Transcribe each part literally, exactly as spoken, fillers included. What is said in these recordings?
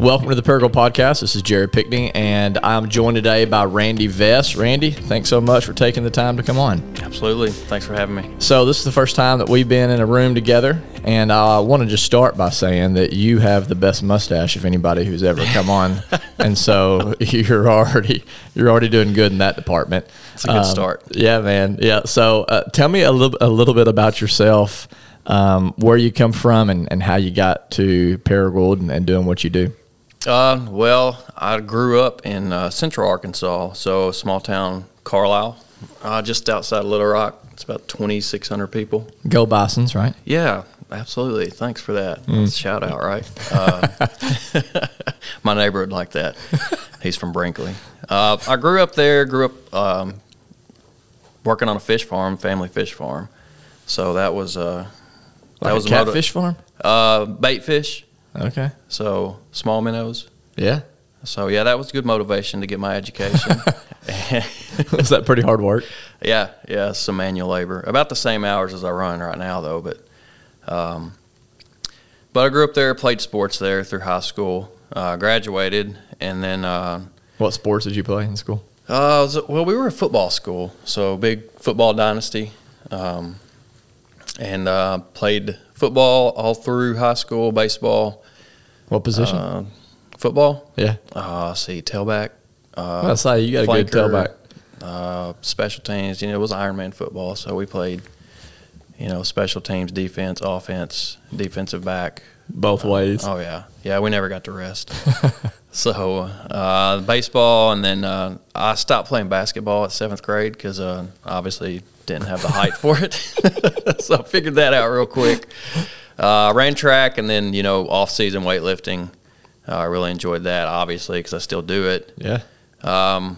Welcome to the Paragould Podcast. This is Jerry Pickney, and I'm joined today by Randy Vess. Randy, thanks so much for taking the time to come on. Absolutely. Thanks for having me. So this is the first time that we've been in a room together, and I want to just start by saying that you have the best mustache of anybody who's ever come on, and so you're already you're already doing good in that department. It's a good um, start. Yeah, man. Yeah. So uh, tell me a little a little bit about yourself, um, where you come from, and, and how you got to Paragould and, and doing what you do. Uh, well, I grew up in uh, central Arkansas, so a small town, Carlisle, uh, just outside of Little Rock. It's about twenty-six hundred people. Go Bisons, right? Yeah, absolutely. Thanks for that. Mm. That's a shout out, right? Uh, my neighbor would like that. He's from Brinkley. Uh, I grew up there, grew up um, working on a fish farm, family fish farm. So that was, uh, that like was a catfish farm? Uh, bait fish. Okay. So small minnows. Yeah. So yeah, that was good motivation to get my education. Was that pretty hard work? Yeah, yeah, some manual labor. About the same hours as I run right now, though. But, um, but I grew up there, played sports there through high school, uh, graduated, and then. Uh, what sports did you play in school? Uh, was, well, we were a football school, so big football dynasty, um, and uh, played football all through high school, baseball. What position? Uh, football? Yeah. Uh, let's see, tailback. Uh, well, say you got flanker, a good tailback. Uh, special teams. You know, it was Ironman football, so we played, you know, special teams, defense, offense, defensive back. Both uh, ways. Oh, yeah. Yeah, we never got to rest. So, uh, baseball, and then uh, I stopped playing basketball at seventh grade because uh, obviously didn't have the height for it. So I figured that out real quick. I uh, ran track, and then, you know, off-season weightlifting. Uh, I really enjoyed that, obviously, because I still do it. Yeah. Um,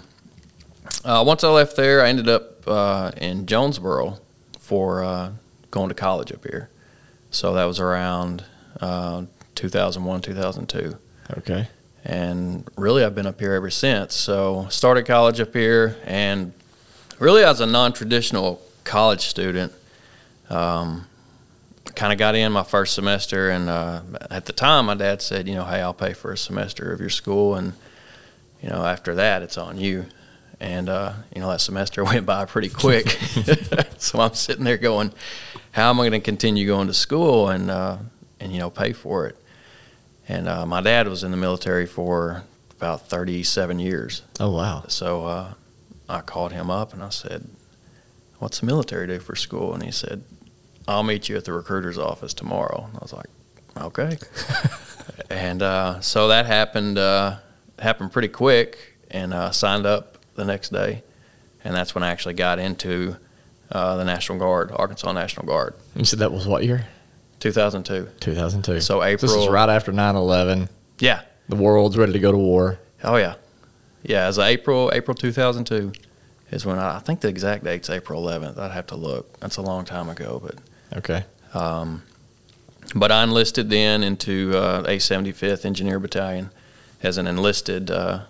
uh, once I left there, I ended up uh, in Jonesboro for uh, going to college up here. So that was around uh, two thousand one, two thousand two. Okay. And really, I've been up here ever since. So started college up here, and really, I was a non-traditional college student. Um Kind of got in my first semester, and uh, at the time, my dad said, you know, hey, I'll pay for a semester of your school, and, you know, after that, it's on you. And, uh, you know, that semester went by pretty quick. So I'm sitting there going, how am I going to continue going to school and, uh, and you know, pay for it? And uh, my dad was in the military for about thirty-seven years. Oh, wow. So uh, I called him up, and I said, what's the military do for school? And he said, I'll meet you at the recruiter's office tomorrow. And I was like, okay. And uh, so that happened uh, happened pretty quick, and I uh, signed up the next day. And that's when I actually got into uh, the National Guard, Arkansas National Guard. You said that was what year? two thousand two. two thousand two. So April. This is right after nine eleven. Yeah. The world's ready to go to war. Oh, yeah. Yeah, it was April, April two thousand two is when I, I think the exact date's April eleventh. I'd have to look. That's a long time ago, but. Okay. Um, but I enlisted then into uh, A seventy-fifth Engineer Battalion as an enlisted uh,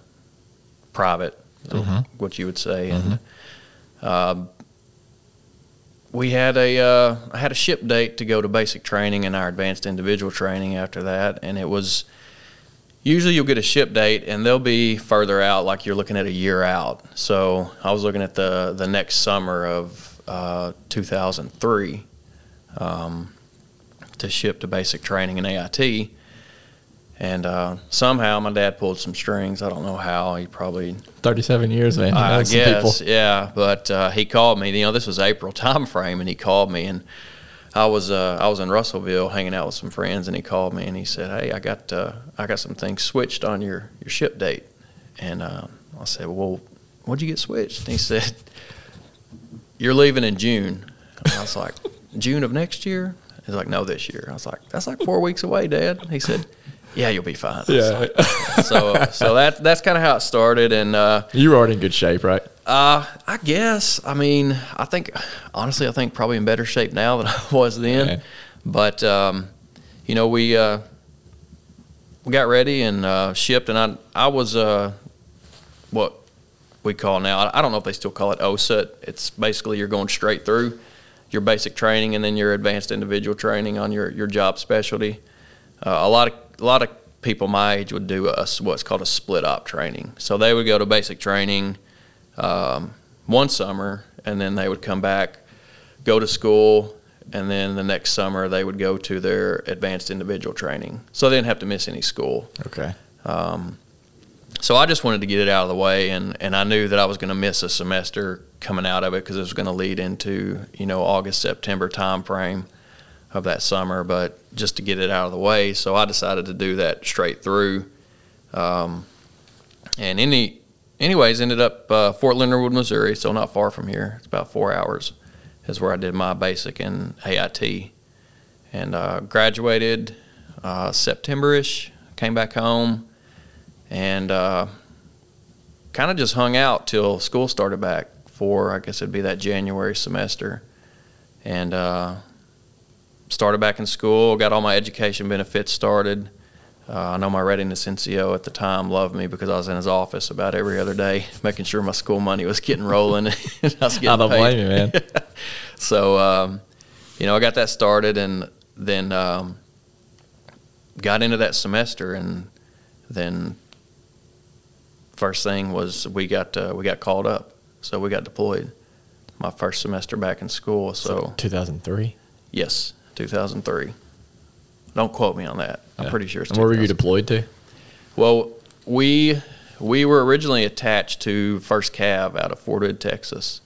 private, mm-hmm. what you would say. Mm-hmm. And uh, we had a uh, I had a ship date to go to basic training and our advanced individual training after that, and it was usually you'll get a ship date and they'll be further out, like you're looking at a year out. So I was looking at the the next summer of uh, two thousand three. Um, to ship to basic training and A I T. And uh, somehow my dad pulled some strings. I don't know how. He probably... thirty-seven years, man. I, I guess, yeah. But uh, he called me. You know, this was April time frame, and he called me. And I was uh, I was in Russellville hanging out with some friends, and he called me, and he said, hey, I got uh, I got some things switched on your, your ship date. And uh, I said, well, what'd you get switched? And he said, you're leaving in June. And I was like... June of next year? He's like, no, this year. I was like, that's like four weeks away, Dad. He said, yeah, you'll be fine. Yeah. Like, so so that, that's kind of how it started. And uh, you were already in good shape, right? Uh, I guess. I mean, I think, honestly, I think probably in better shape now than I was then. Yeah. But, um, you know, we uh, we got ready and uh, shipped. And I, I was uh, what we call now, I don't know if they still call it O S U T. It's basically you're going straight through your basic training and then your advanced individual training on your, your job specialty. Uh, a lot of a lot of people my age would do a, what's called a split-op training. So they would go to basic training um, one summer, and then they would come back, go to school, and then the next summer they would go to their advanced individual training. So they didn't have to miss any school. Okay. Um, so I just wanted to get it out of the way, and, and I knew that I was going to miss a semester coming out of it because it was going to lead into, you know, August, September time frame of that summer, but just to get it out of the way. So I decided to do that straight through. Um, and any, anyways, ended up uh, Fort Leonard Wood, Missouri, so not far from here. It's about four hours is where I did my basic and A I T. And uh, graduated uh, September-ish, came back home, and uh, kind of just hung out till school started back for, I guess it'd be that January semester. And uh, started back in school, got all my education benefits started. Uh, I know my readiness N C O at the time loved me because I was in his office about every other day, making sure my school money was getting rolling. And I was getting I don't paid. Blame you, man. So, um, you know, I got that started, and then um, got into that semester, and then first thing was we got uh, we got called up, so we got deployed. My first semester back in school, so, so two thousand three. Yes, two thousand three. Don't quote me on that. I'm yeah. pretty sure it's and where were you deployed to? Well, we we were originally attached to first Cav out of Fort Hood, Texas.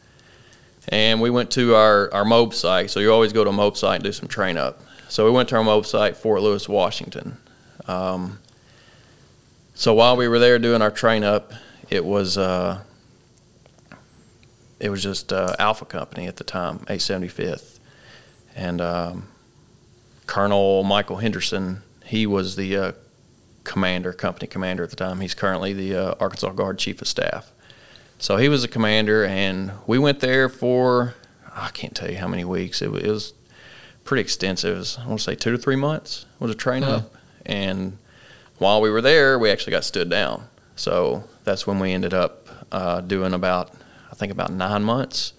And we went to our, our M O B site. So you always go to a M O B site and do some train up. So we went to our M O B site, Fort Lewis, Washington. Um, so while we were there doing our train up, it was uh, it was just uh, Alpha Company at the time, eight seventy-fifth. And um, Colonel Michael Henderson, he was the uh, commander, company commander at the time. He's currently the uh, Arkansas Guard Chief of Staff. So he was the commander, and we went there for, I can't tell you how many weeks. It was, it was pretty extensive. It was, I want to say two to three months was a train mm-hmm. up. And while we were there, we actually got stood down. So that's when we ended up uh, doing about, I think about nine months.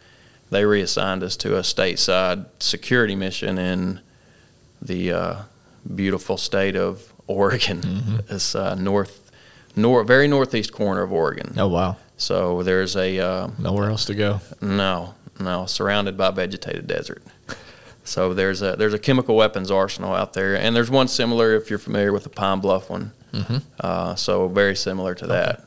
They reassigned us to a stateside security mission in the uh, beautiful state of Oregon. Mm-hmm. It's uh, north, nor very northeast corner of Oregon. Oh, wow. So there's a... Uh, Nowhere else to go. No, no, surrounded by vegetated desert. So there's a there's a chemical weapons arsenal out there, and there's one similar if you're familiar with the Pine Bluff one. Mm-hmm. Uh, so very similar to okay. that.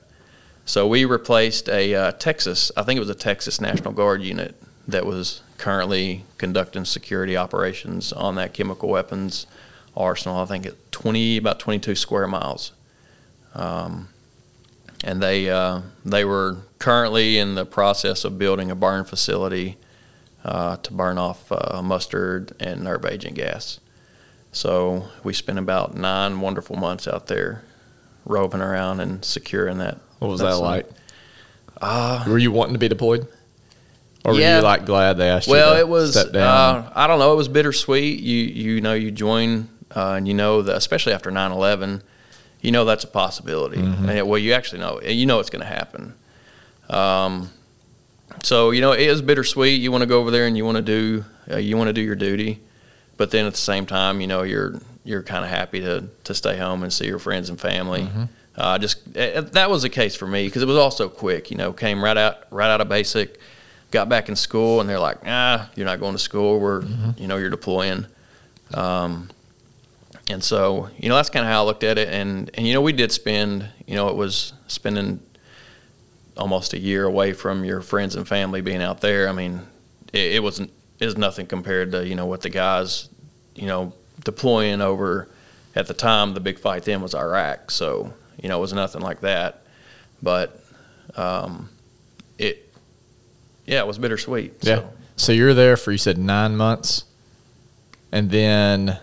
So we replaced a uh, Texas, I think it was a Texas National Guard unit that was currently conducting security operations on that chemical weapons arsenal. I think at twenty, about twenty-two square miles. Um, and they uh, they were currently in the process of building a burn facility uh, to burn off uh, mustard and nerve agent gas. So we spent about nine wonderful months out there roving around and securing that. What was that like? Uh, were you wanting to be deployed? Or yeah. were you like glad they asked well, you to it was, step down? Uh, I don't know. It was bittersweet. You you know you join uh, and you know that, especially after nine eleven, you know that's a possibility. Mm-hmm. And it, well, you actually know you know it's going to happen. Um, so you know it is bittersweet. You want to go over there and you want to do uh, you want to do your duty, but then at the same time, you know you're you're kind of happy to to stay home and see your friends and family. Mm-hmm. Uh, just it, that was the case for me because it was also quick. You know, came right out right out of basic. Got back in school, and they're like, ah, you're not going to school. We're, mm-hmm. you know, you're deploying. Um, and so, you know, that's kind of how I looked at it. And, and, you know, we did spend, you know, it was spending almost a year away from your friends and family being out there. I mean, it, it wasn't is nothing compared to, you know, what the guys, you know, deploying over at the time. The big fight then was Iraq. So, you know, it was nothing like that. But um, it, Yeah, it was bittersweet. So. Yeah. So you're there for, you said, nine months, and then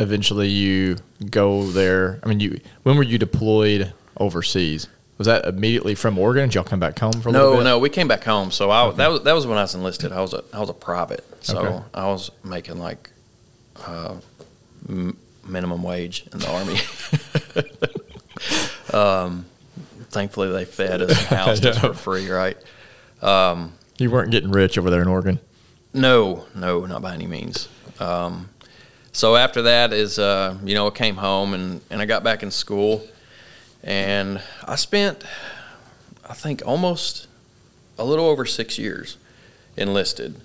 eventually you go there. I mean, you when were you deployed overseas? Was that immediately from Oregon? Did y'all come back home for a no, little bit? No, no, we came back home. So I okay. that was that was when I was enlisted. I was a I was a private, so okay. I was making like uh, m- minimum wage in the Army. um, thankfully, they fed us and housed us for free, right? Um, you weren't getting rich over there in Oregon? No, no, not by any means. Um, so after that is, uh, you know, I came home and, and I got back in school, and I spent, I think, almost a little over six years enlisted.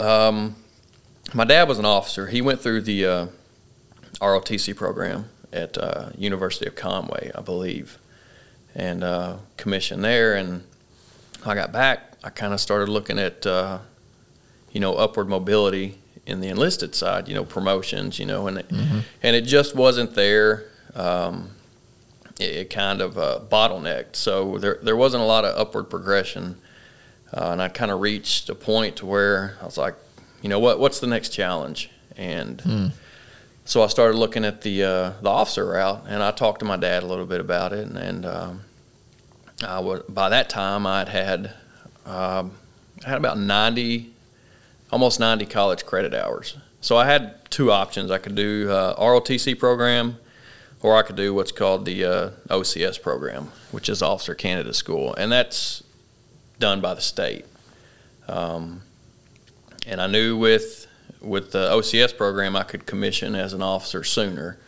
Um, my dad was an officer. He went through the uh, R O T C program at uh, University of Conway, I believe, and uh, commissioned there. And I got back, I kind of started looking at, uh, you know, upward mobility in the enlisted side, you know, promotions, you know, and it, mm-hmm. and it just wasn't there. Um, it, it kind of uh, bottlenecked. So there there wasn't a lot of upward progression. Uh, and I kind of reached a point to where I was like, you know, what what's the next challenge? And mm. so I started looking at the uh, the officer route, and I talked to my dad a little bit about it. And, and um, I would, by that time, I'd had um, I had about ninety, almost ninety college credit hours. So I had two options. I could do uh, R O T C program, or I could do what's called the uh, O C S program, which is Officer Candidate School, and that's done by the state. Um, and I knew with with the O C S program I could commission as an officer sooner.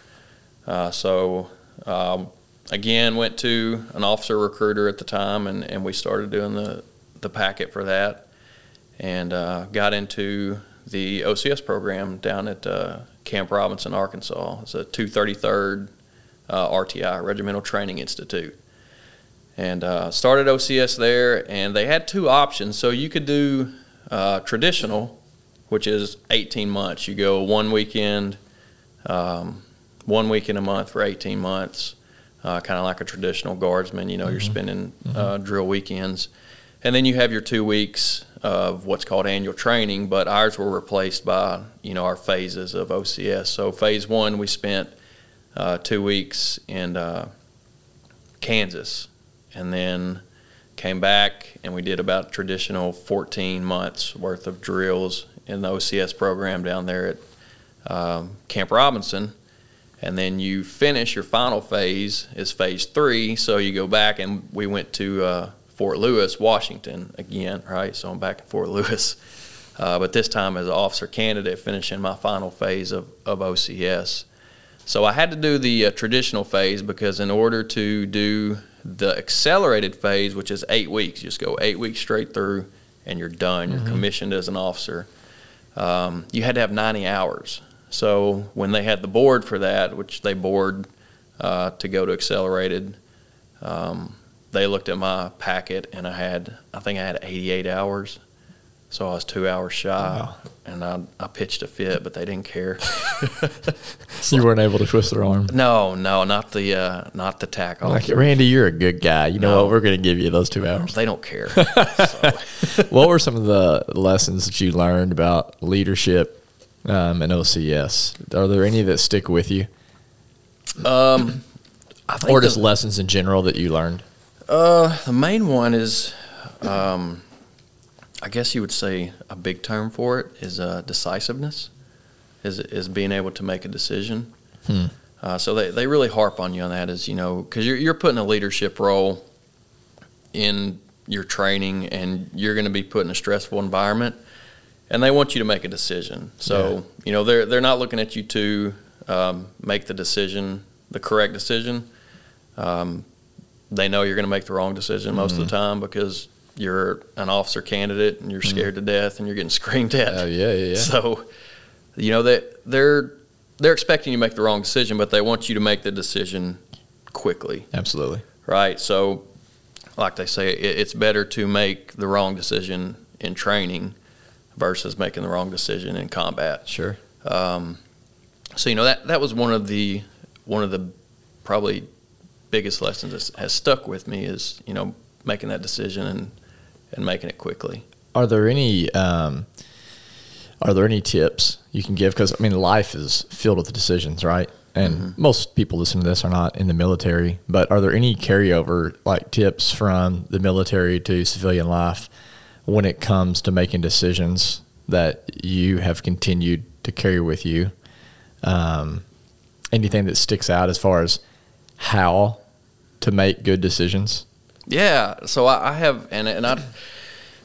Uh, so um, again, went to an officer recruiter at the time, and, and we started doing the, the packet for that, and uh, got into the O C S program down at uh, Camp Robinson, Arkansas. It's a two thirty-third uh, R T I, Regimental Training Institute. And uh, started O C S there, and they had two options. So you could do uh, traditional, which is eighteen months. You go one weekend, um, one weekend a month for eighteen months, uh, kind of like a traditional guardsman. You know, mm-hmm. you're spending mm-hmm. uh, drill weekends. And then you have your two weeks of what's called annual training, but ours were replaced by, you know, our phases of O C S. So phase one, we spent uh, two weeks in uh, Kansas. And then came back, and we did about traditional fourteen months worth of drills in the O C S program down there at um, Camp Robinson. And then you finish your final phase is phase three. So you go back, and we went to uh, Fort Lewis, Washington again, right? So I'm back at Fort Lewis. Uh, but this time as an officer candidate finishing my final phase of, of O C S. So I had to do the uh, traditional phase because in order to do the accelerated phase, which is eight weeks, you just go eight weeks straight through, and you're done. Mm-hmm. You're commissioned as an officer. Um, you had to have ninety hours. So when they had the board for that, which they board uh, to go to accelerated, um, they looked at my packet, and I had, I think I had eighty-eight hours. So I was two hours shy, wow. and I, I pitched a fit, but they didn't care. So, you weren't able to twist their arm. No, no, not the uh, not the tack off. Like, Randy, you're a good guy. You know no. what? We're going to give you those two hours. They don't care. So. What were some of the lessons that you learned about leadership um, and O C S? Are there any that stick with you? Um, I think or just the, lessons in general that you learned? Uh, the main one is. Um, I guess you would say a big term for it is uh, decisiveness, is is being able to make a decision. Hmm. Uh, so they, they really harp on you on that, is, you know, because you're, you're putting a leadership role in your training, and you're going to be put in a stressful environment, and they want you to make a decision. So, yeah. you know, they're, they're not looking at you to um, make the decision, the correct decision. Um, they know you're going to make the wrong decision most mm-hmm. of the time because – you're an officer candidate, and you're scared mm. to death, and you're getting screamed at. Oh, yeah, yeah, yeah. So, you know, they, they're they're expecting you to make the wrong decision, but they want you to make the decision quickly. Absolutely. Right? So, like they say, it, it's better to make the wrong decision in training versus making the wrong decision in combat. Sure. Um, so, you know, that, that was one of the one of the probably biggest lessons that has stuck with me is, you know, making that decision and – and making it quickly. Are there any um, are there any tips you can give? Because, I mean, life is filled with decisions, right? And mm-hmm. most people listening to this are not in the military, but are there any carryover, like, tips from the military to civilian life when it comes to making decisions that you have continued to carry with you? Um, anything that sticks out as far as how to make good decisions? Yeah, so I, I have, and and I,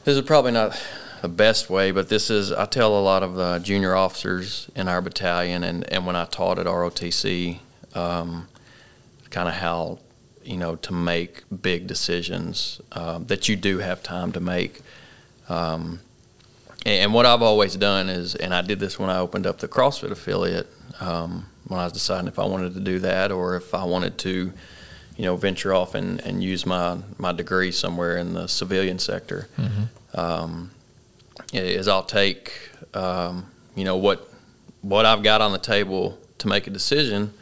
this is probably not the best way, but this is, I tell a lot of the junior officers in our battalion, and, and when I taught at R O T C, um, kind of how, you know, to make big decisions uh, that you do have time to make. Um, and, and what I've always done is, and I did this when I opened up the CrossFit affiliate, um, when I was deciding if I wanted to do that or if I wanted to, you know, venture off and, and use my, my degree somewhere in the civilian sector. Mm-hmm. Um, is I'll take, um, you know, what what I've got on the table to make a decision,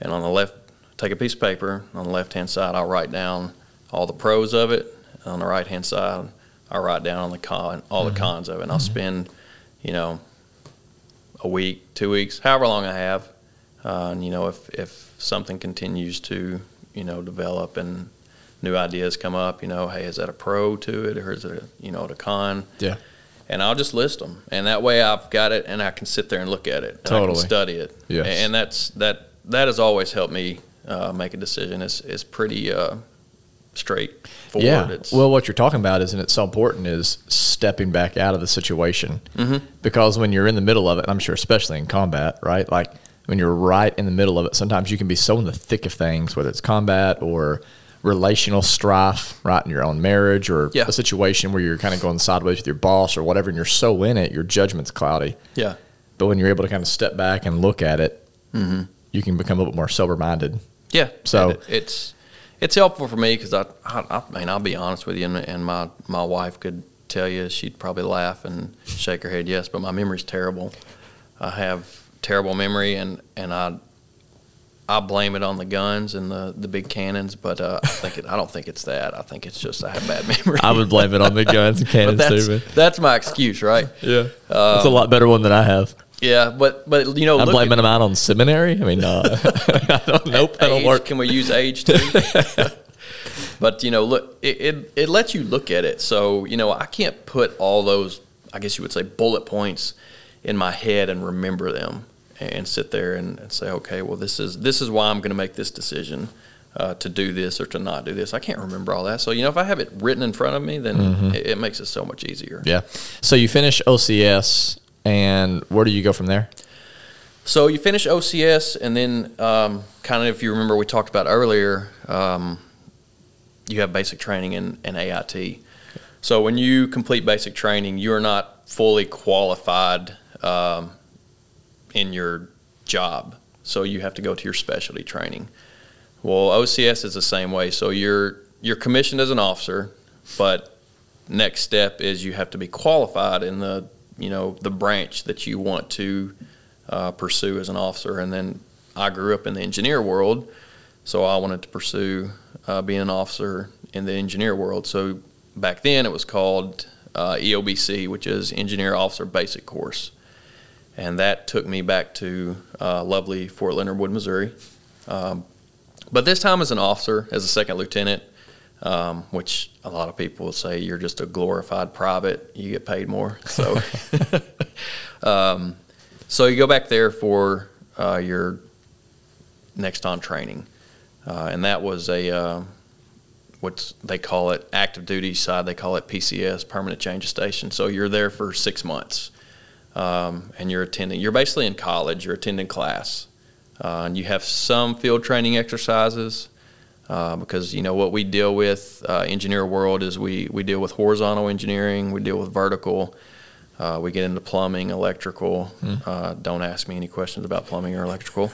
and on the left, take a piece of paper. On the left-hand side, I'll write down all the pros of it. On the right-hand side, I'll write down the con, all mm-hmm. the cons of it. And I'll mm-hmm. spend, you know, a week, two weeks, however long I have, uh, and, you know, if, if something continues to, you know, develop and new ideas come up, you know, hey, is that a pro to it or is it, a, you know, a con? Yeah. And I'll just list them. And that way I've got it and I can sit there and look at it. And totally. I can study it. Yes. And that's, that, that has always helped me uh, make a decision. It's, it's pretty uh, straightforward. Yeah. It's, well, what you're talking about is, and it's so important, is stepping back out of the situation. Mm-hmm. Because when you're in the middle of it, I'm sure, especially in combat, right? Like, when you're right in the middle of it, sometimes you can be so in the thick of things, whether it's combat or relational strife, right, in your own marriage or yeah. a situation where you're kind of going sideways with your boss or whatever, and you're so in it, your judgment's cloudy. Yeah. But when you're able to kind of step back and look at it, mm-hmm. you can become a little bit more sober-minded. Yeah. So it, it's it's helpful for me because, I, I, I mean, I'll be honest with you, and, and my, my wife could tell you, she'd probably laugh and shake her head yes, but my memory's terrible. I have... terrible memory, and, and I I blame it on the guns and the, the big cannons, but uh, I think it, I don't think it's that. I think it's just I have bad memory. I would blame it on the guns and cannons that's, too. Man. That's my excuse, right? Yeah, that's um, a lot better one than I have. Yeah, but but you know, I'm blaming them out on seminary. I mean, no, uh, I don't, nope, that don't work. Can we use age too? But you know, look, it, it it lets you look at it. So you know, I can't put all those, I guess you would say, bullet points in my head and remember them. And sit there and, and say, okay, well, this is this is why I'm going to make this decision uh, to do this or to not do this. I can't remember all that. So, you know, if I have it written in front of me, then mm-hmm. it, it makes it so much easier. Yeah. So you finish O C S, and where do you go from there? So you finish O C S, and then um, kind of if you remember we talked about earlier, um, you have basic training and, and A I T. So when you complete basic training, you're not fully qualified um in your job, so you have to go to your specialty training. Well, O C S is the same way. So you're you're commissioned as an officer, but next step is you have to be qualified in the you know the branch that you want to uh, pursue as an officer. And then I grew up in the engineer world, so I wanted to pursue uh, being an officer in the engineer world. So back then it was called uh, E O B C, which is Engineer Officer Basic Course. And that took me back to uh, lovely Fort Leonard Wood, Missouri. Um, but this time as an officer, as a second lieutenant, um, which a lot of people will say you're just a glorified private. You get paid more. So um, so you go back there for uh, your next on training. Uh, and that was a, uh, what they call it, active duty side. They call it P C S, Permanent Change of Station. So you're there for six months. Um, and you're attending, you're basically in college, you're attending class, uh, and you have some field training exercises, uh, because, you know, what we deal with, uh, engineer world is we, we deal with horizontal engineering, we deal with vertical, uh, we get into plumbing, electrical, mm. uh, don't ask me any questions about plumbing or electrical.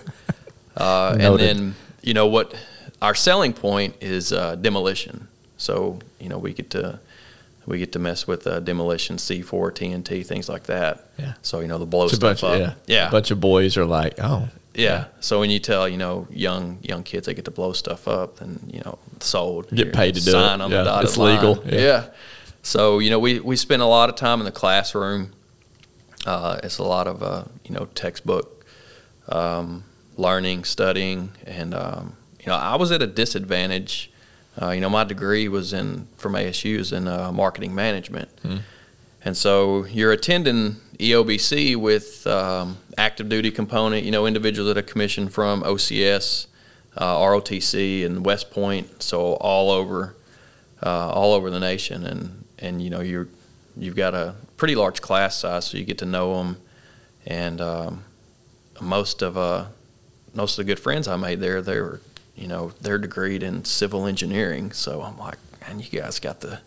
Uh, and then, you know, what our selling point is, uh, demolition. So, you know, we get to We get to mess with uh, demolition, C four, T N T, things like that. Yeah. So, you know, the blow it's stuff a bunch, up. Yeah. yeah. A bunch of boys are like, oh. Yeah. yeah. So when you tell, you know, young young kids they get to blow stuff up and, you know, sold. Get paid to do it. Sign on yeah. the dotted line. It's legal. Yeah. yeah. So, you know, we, we spend a lot of time in the classroom. Uh, it's a lot of, uh, you know, textbook um, learning, studying. And, um, you know, I was at a disadvantage. Uh, you know, my degree was in from A S U is in uh, marketing management, mm. and so you're attending E O B C with um, active duty component. You know, individuals that are commissioned from O C S, uh, R O T C, and West Point, so all over, uh, all over the nation, and and you know you you've got to pretty large class size, so you get to know them. And um, most of uh, most of the good friends I made there, they were, you know, they're degreed in civil engineering. So I'm like, man, you guys got the,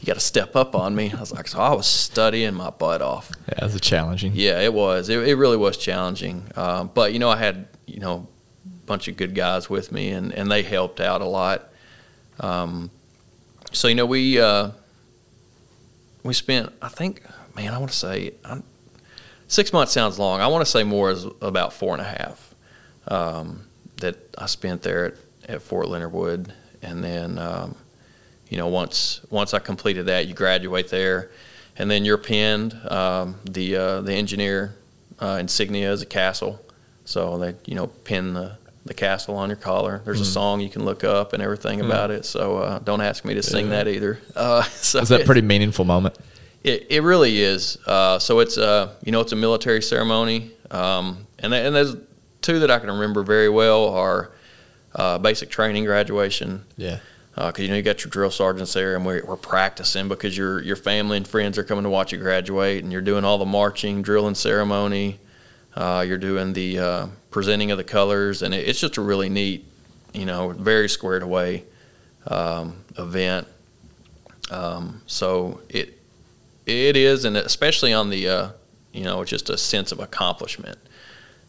you got to step up on me. I was like, so I was studying my butt off. Yeah, it was challenging. Yeah, it was. It, it really was challenging. Um, but, you know, I had, you know, a bunch of good guys with me, and, and they helped out a lot. Um, so, you know, we uh, we spent, I think, man, I want to say, I'm, six months sounds long. I want to say more is about four and a half um, that I spent there at, at Fort Leonard Wood. And then, um, you know, once once I completed that, you graduate there. And then you're pinned. Um, the uh, the engineer uh, insignia is a castle. So they, you know, pin the the castle on your collar. There's mm. a song you can look up and everything mm. about it. So uh, don't ask me to sing yeah. that either. Uh, so is that a pretty meaningful moment? It it really is. Uh, so it's a, you know, it's a military ceremony. Um, and and there's two that I can remember very well are uh, basic training graduation. Yeah. Because, uh, you know, you got your drill sergeants there, and we're, we're practicing because your your family and friends are coming to watch you graduate, and you're doing all the marching, drilling ceremony. Uh, you're doing the uh, presenting of the colors, and it, it's just a really neat, you know, very squared away um, event. Um, so it it is, and especially on the, uh, you know, just a sense of accomplishment.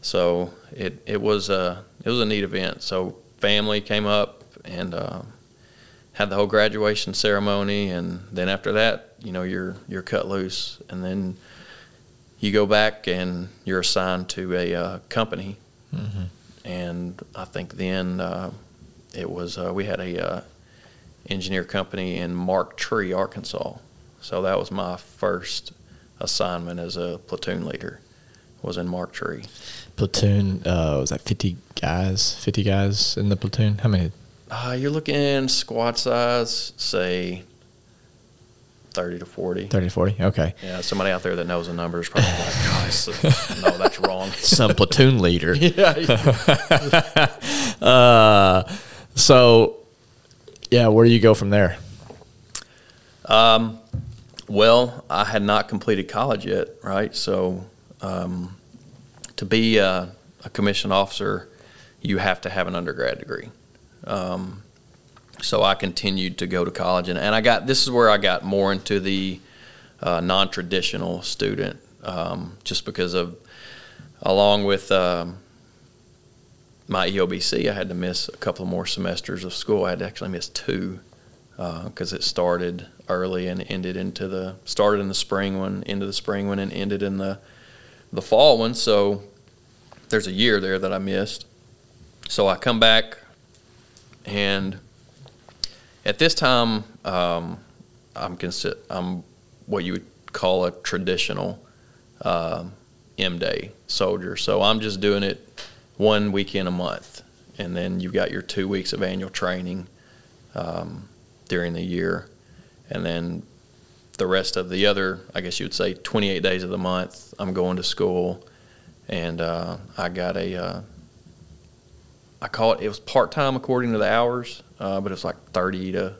So it it was a it was a neat event. So family came up and uh, had the whole graduation ceremony, and then after that, you know, you're you're cut loose, and then you go back and you're assigned to a uh, company, mm-hmm. and I think then uh, it was uh, we had a uh, engineer company in Mark Tree, Arkansas. So that was my first assignment as a platoon leader, was in Mark Tree. Platoon uh, was that fifty guys? Fifty guys in the platoon? How many? Uh, you're looking squad size, say. thirty to forty thirty to forty okay. Yeah, somebody out there that knows the numbers probably like, guys, no, that's wrong. Some platoon leader. Yeah. yeah. uh, so, yeah, where do you go from there? Um, well, I had not completed college yet, right? So um, to be uh, a commissioned officer, you have to have an undergrad degree. Um So I continued to go to college, and, and I got this is where I got more into the uh, non-traditional student, um, just because of, along with um, my E O B C, I had to miss a couple more semesters of school. I had to actually miss two because uh, it started early and ended into the started in the spring one, into the spring one, and ended in the the fall one. So there's a year there that I missed. So I come back and. At this time, um, I'm, consi- I'm what you would call a traditional uh, M-Day soldier. So I'm just doing it one weekend a month, and then you've got your two weeks of annual training um, during the year, and then the rest of the other, I guess you would say, twenty-eight days of the month, I'm going to school, and uh, I got a uh, – I call it – it was part-time according to the hours. Uh, but it's like thirty to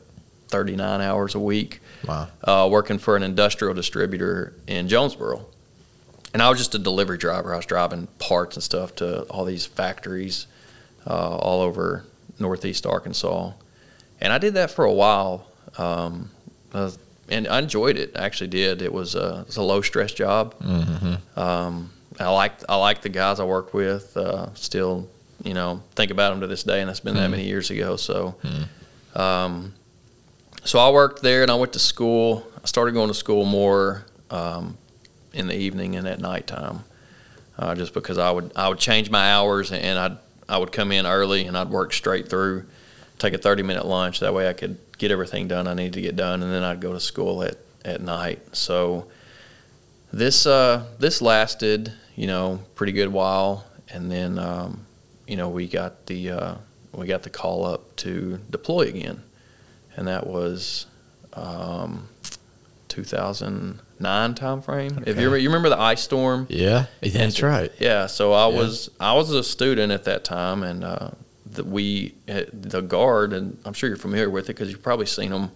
thirty-nine hours a week. Wow. Uh, working for an industrial distributor in Jonesboro. And I was just a delivery driver. I was driving parts and stuff to all these factories uh, all over northeast Arkansas. And I did that for a while, um, was, and I enjoyed it. I actually did. It was a, it was a low-stress job. Mm-hmm. Um, I liked, I liked the guys I worked with, uh, still you know, think about them to this day, and that's been mm. that many years ago. So mm. um, so I worked there, and I went to school. I started going to school more um, in the evening and at nighttime uh, just because I would I would change my hours, and I'd, I would come in early, and I'd work straight through, take a thirty-minute lunch. That way I could get everything done I needed to get done, and then I'd go to school at, at night. So this, uh, this lasted, you know, pretty good while, and then um, – you know, we got the uh, we got the call up to deploy again, and that was um, two thousand nine time frame. Okay. If you, re- you remember the ice storm, yeah, that's and, right. Yeah, so I yeah. was I was a student at that time, and uh, the, we the guard, and I'm sure you're familiar with it because you've probably seen them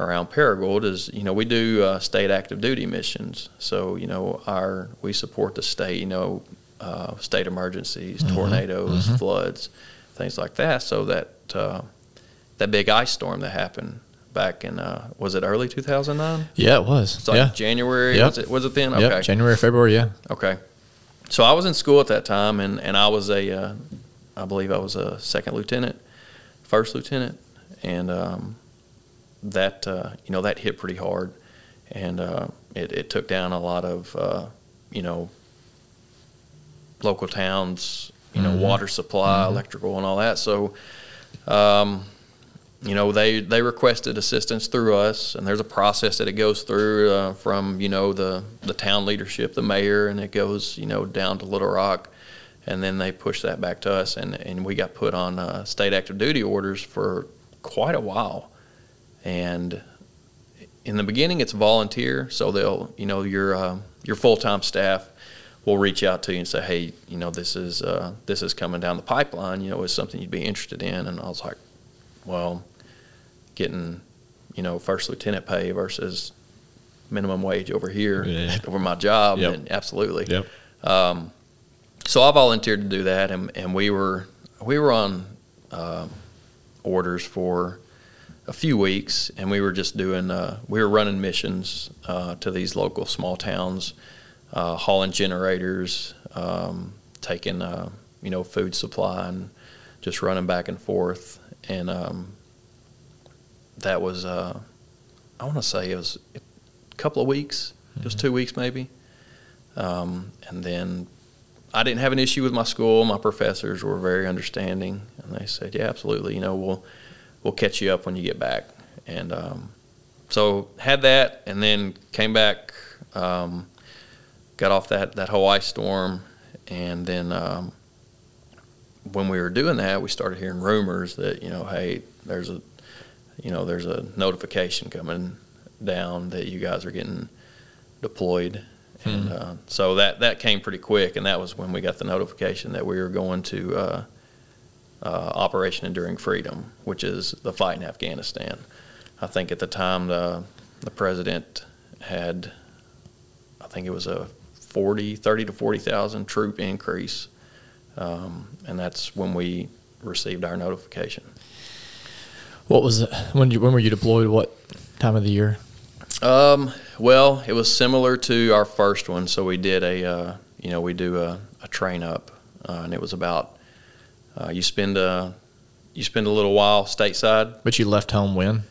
around Paragould is, you know, we do uh, state active duty missions. So, you know, our we support the state, you know, uh, state emergencies, mm-hmm. tornadoes, mm-hmm. floods, things like that. So that uh, that big ice storm that happened back in, uh, was it early two thousand nine? Yeah, it was. It's like yeah. January. Yep. Was, it, was it then? Okay. Yep. January, February, yeah. Okay. So I was in school at that time, and, and I was a, uh, I believe I was a second lieutenant, first lieutenant, and um, that, uh, you know, that hit pretty hard, and uh, it, it took down a lot of, uh, you know, local towns, you know, mm-hmm. water supply, mm-hmm. electrical, and all that. So, um, you know, they, they requested assistance through us, and there's a process that it goes through uh, from, you know, the, the town leadership, the mayor, and it goes, you know, down to Little Rock, and then they push that back to us, and, and we got put on uh, state active duty orders for quite a while. And in the beginning, it's volunteer, so they'll, you know, your uh, your full-time staff will reach out to you and say, hey, you know, this is uh, this is coming down the pipeline, you know, is something you'd be interested in. And I was like, well, getting, you know, first lieutenant pay versus minimum wage over here, yeah. over my job, yep. and absolutely. Yep. Um, so I volunteered to do that, and, and we were we were on uh, orders for a few weeks, and we were just doing uh, we were running missions uh, to these local small towns, uh, hauling generators, um, taking uh, you know food supply, and just running back and forth. And um, that was uh, I want to say it was a couple of weeks, mm-hmm. just two weeks maybe, um, and then. I didn't have an issue with my school. My professors were very understanding, and they said, "Yeah, absolutely. You know, we'll we'll catch you up when you get back." And um, so had that, and then came back, um, got off that that whole ice storm, and then um, when we were doing that, we started hearing rumors that you know, hey, there's a you know, there's a notification coming down that you guys are getting deployed. And uh, so that, that came pretty quick, and that was when we got the notification that we were going to uh, uh, Operation Enduring Freedom, which is the fight in Afghanistan. I think at the time the the president had, I think it was a forty, thirty to forty thousand troop increase, um, and that's when we received our notification. What was it? When you, when were you deployed? What time of the year? Um, well, it was similar to our first one, so we did a, uh, you know, we do a, a train up, uh, and it was about, uh, you spend a, you spend a little while stateside. But you left home when?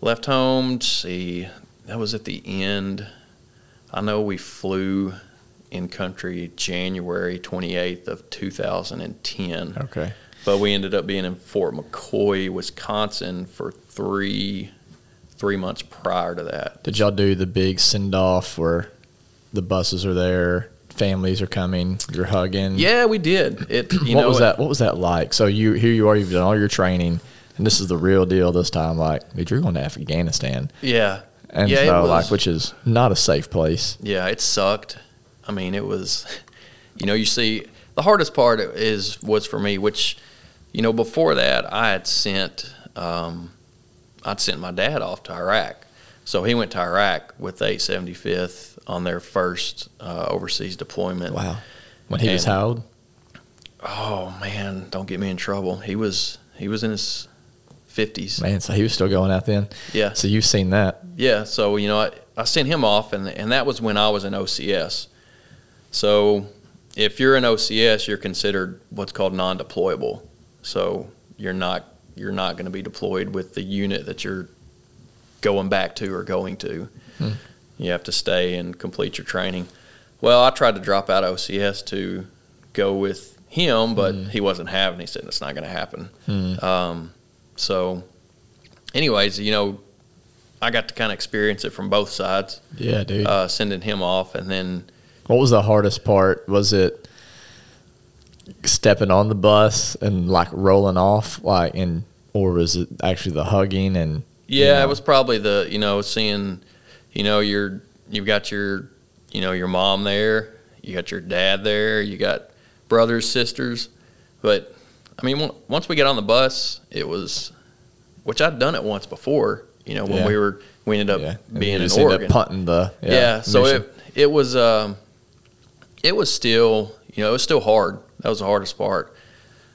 Left home, let's see, that was at the end. I know we flew in country January twenty-eighth of two thousand ten. Okay. But we ended up being in Fort McCoy, Wisconsin for three Three months prior to that. Did y'all do the big send-off where the buses are there, families are coming, you're hugging? Yeah, we did. It. You what know, was it, that? What was that like? So you here you are, you've done all your training, and this is the real deal this time. Like, you're going to Afghanistan. Yeah, and yeah, so like, which is not a safe place. Yeah, it sucked. I mean, it was. You know, you see, the hardest part is was for me, which, you know, before that I had sent. Um, I'd sent my dad off to Iraq. So he went to Iraq with the eight seventy-fifth on their first uh, overseas deployment. Wow. When he and, was how old? Oh, man, don't get me in trouble. He was he was in his fifties. Man, so he was still going out then? Yeah. So you've seen that. Yeah, so, you know, I, I sent him off, and and that was when I was in O C S. So if you're in O C S, you're considered what's called non-deployable. So you're not you're not going to be deployed with the unit that you're going back to or going to. Hmm. You have to stay and complete your training. Well, I tried to drop out of O C S to go with him, but hmm. he wasn't having. He said, it's not going to happen. Hmm. Um, so anyways, you know, I got to kind of experience it from both sides. Yeah, dude. Uh, sending him off, and then. What was the hardest part? Was it stepping on the bus and like rolling off, like, and or was it actually the hugging? And yeah, you know. It was probably the, you know, seeing, you know, your you've got your, you know, your mom there, you got your dad there, you got brothers, sisters. But I mean, once we got on the bus, it was, which I'd done it once before, you know, when yeah. we were, we ended up yeah. being in Oregon. Ended up punting the yeah, yeah so it it was um, it was still you know it was still hard. That was the hardest part.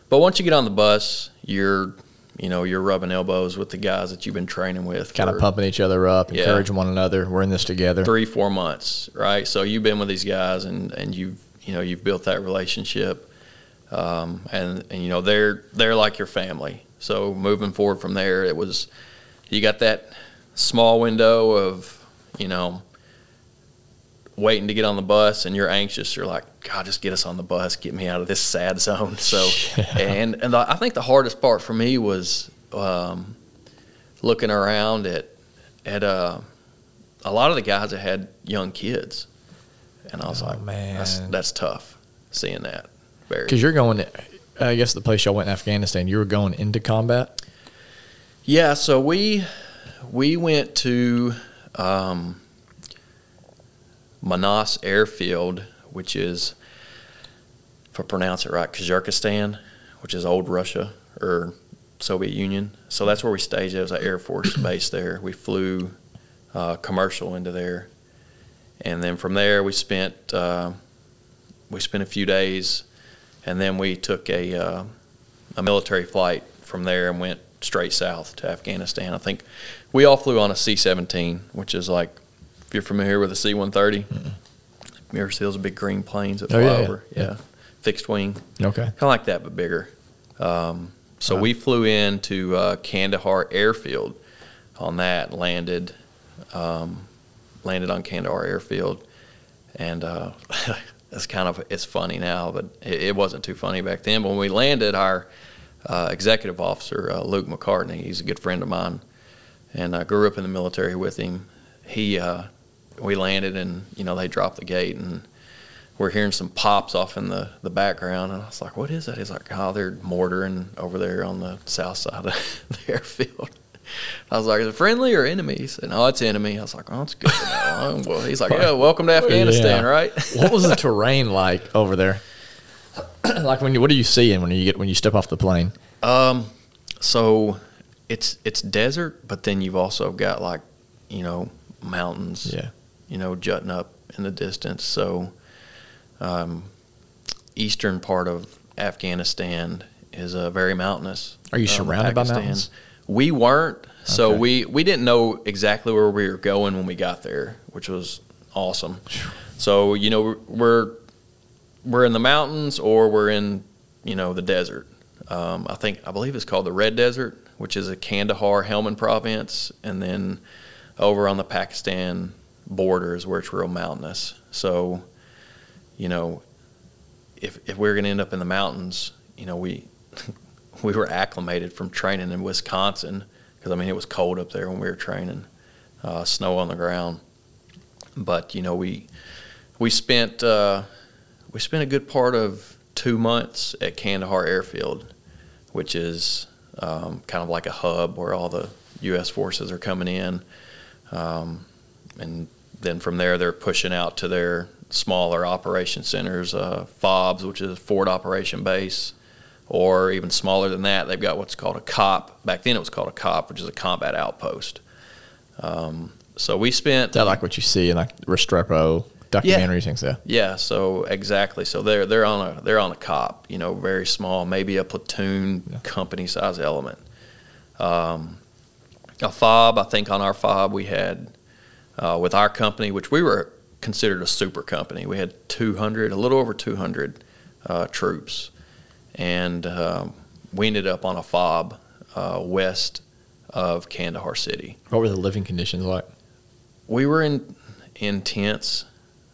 But once you get on the bus, you're you know you're rubbing elbows with the guys that you've been training with, kind of pumping each other up, yeah, encouraging one another. We're in this together. Three four months, right? So you've been with these guys, and and you've you know you've built that relationship. Um, and, and, you know, they're, they're like your family. So moving forward from there, it was, you got that small window of, you know, waiting to get on the bus and you're anxious. You're like, God, just get us on the bus. Get me out of this sad zone. So, yeah. and, and the, I think the hardest part for me was, um, looking around at, at, uh, a lot of the guys that had young kids. And I was oh, like, man, that's, that's tough seeing that. Because you're going, to, I guess the place y'all went in Afghanistan, you were going into combat? Yeah, so we we went to um, Manas Airfield, which is, if I pronounce it right, Kazakhstan, which is old Russia or Soviet Union. So that's where we staged. It was an Air Force base there. We flew uh, commercial into there. And then from there we spent uh, we spent a few days. And then we took a uh, a military flight from there and went straight south to Afghanistan. I think we all flew on a C seventeen, which is like, if you're familiar with a C one thirty, mm-hmm. you ever see those big green planes that oh, fly yeah, over? Yeah. yeah. Fixed wing. Okay. Kind of like that, but bigger. Um, so wow. we flew in to uh, Kandahar Airfield on that, landed, um, landed on Kandahar Airfield, and uh, – It's kind of it's funny now, but it wasn't too funny back then. But when we landed, our uh, executive officer, uh, Luke McCartney, he's a good friend of mine, and I grew up in the military with him. He, uh, we landed, and you know they dropped the gate, and we're hearing some pops off in the, the background, and I was like, "What is that?" He's like, "Oh, they're mortaring over there on the south side of the airfield." I was like, is it friendly or enemies? And oh, it's enemy. I was like, oh, it's good. Well, he's like, yeah, welcome to Afghanistan, yeah. right? What was the terrain like over there? Like when you, what are you seeing when you get when you step off the plane? Um, so it's it's desert, but then you've also got like you know mountains, yeah, you know jutting up in the distance. So, um, eastern part of Afghanistan is uh, very mountainous. Are you um, surrounded Pakistan. by mountains? We weren't, so okay. we, we didn't know exactly where we were going when we got there, which was awesome. So, you know, we're we're in the mountains or we're in, you know, the desert. Um, I think, I believe it's called the Red Desert, which is a Kandahar-Helmand province, and then over on the Pakistan border is where it's real mountainous. So, you know, if if we're going to end up in the mountains, you know, we... we were acclimated from training in Wisconsin because, I mean, it was cold up there when we were training, uh, snow on the ground. But, you know, we we spent uh, we spent a good part of two months at Kandahar Airfield, which is um, kind of like a hub where all the U S forces are coming in. Um, and then from there they're pushing out to their smaller operation centers, uh, F O Bs, which is Fort Operation Base, or even smaller than that, they've got what's called a COP. Back then it was called a COP, which is a combat outpost. Um, so we spent... I like what you see in like Restrepo documentary yeah. things yeah. Yeah, so exactly. So they're they're on a they're on a COP, you know, very small, maybe a platoon yeah. company size element. Um, a F O B, I think on our F O B we had, uh, with our company, which we were considered a super company, we had two hundred, a little over two hundred uh, troops. And um, we ended up on a F O B uh, west of Kandahar City. What were the living conditions like? We were in, in tents.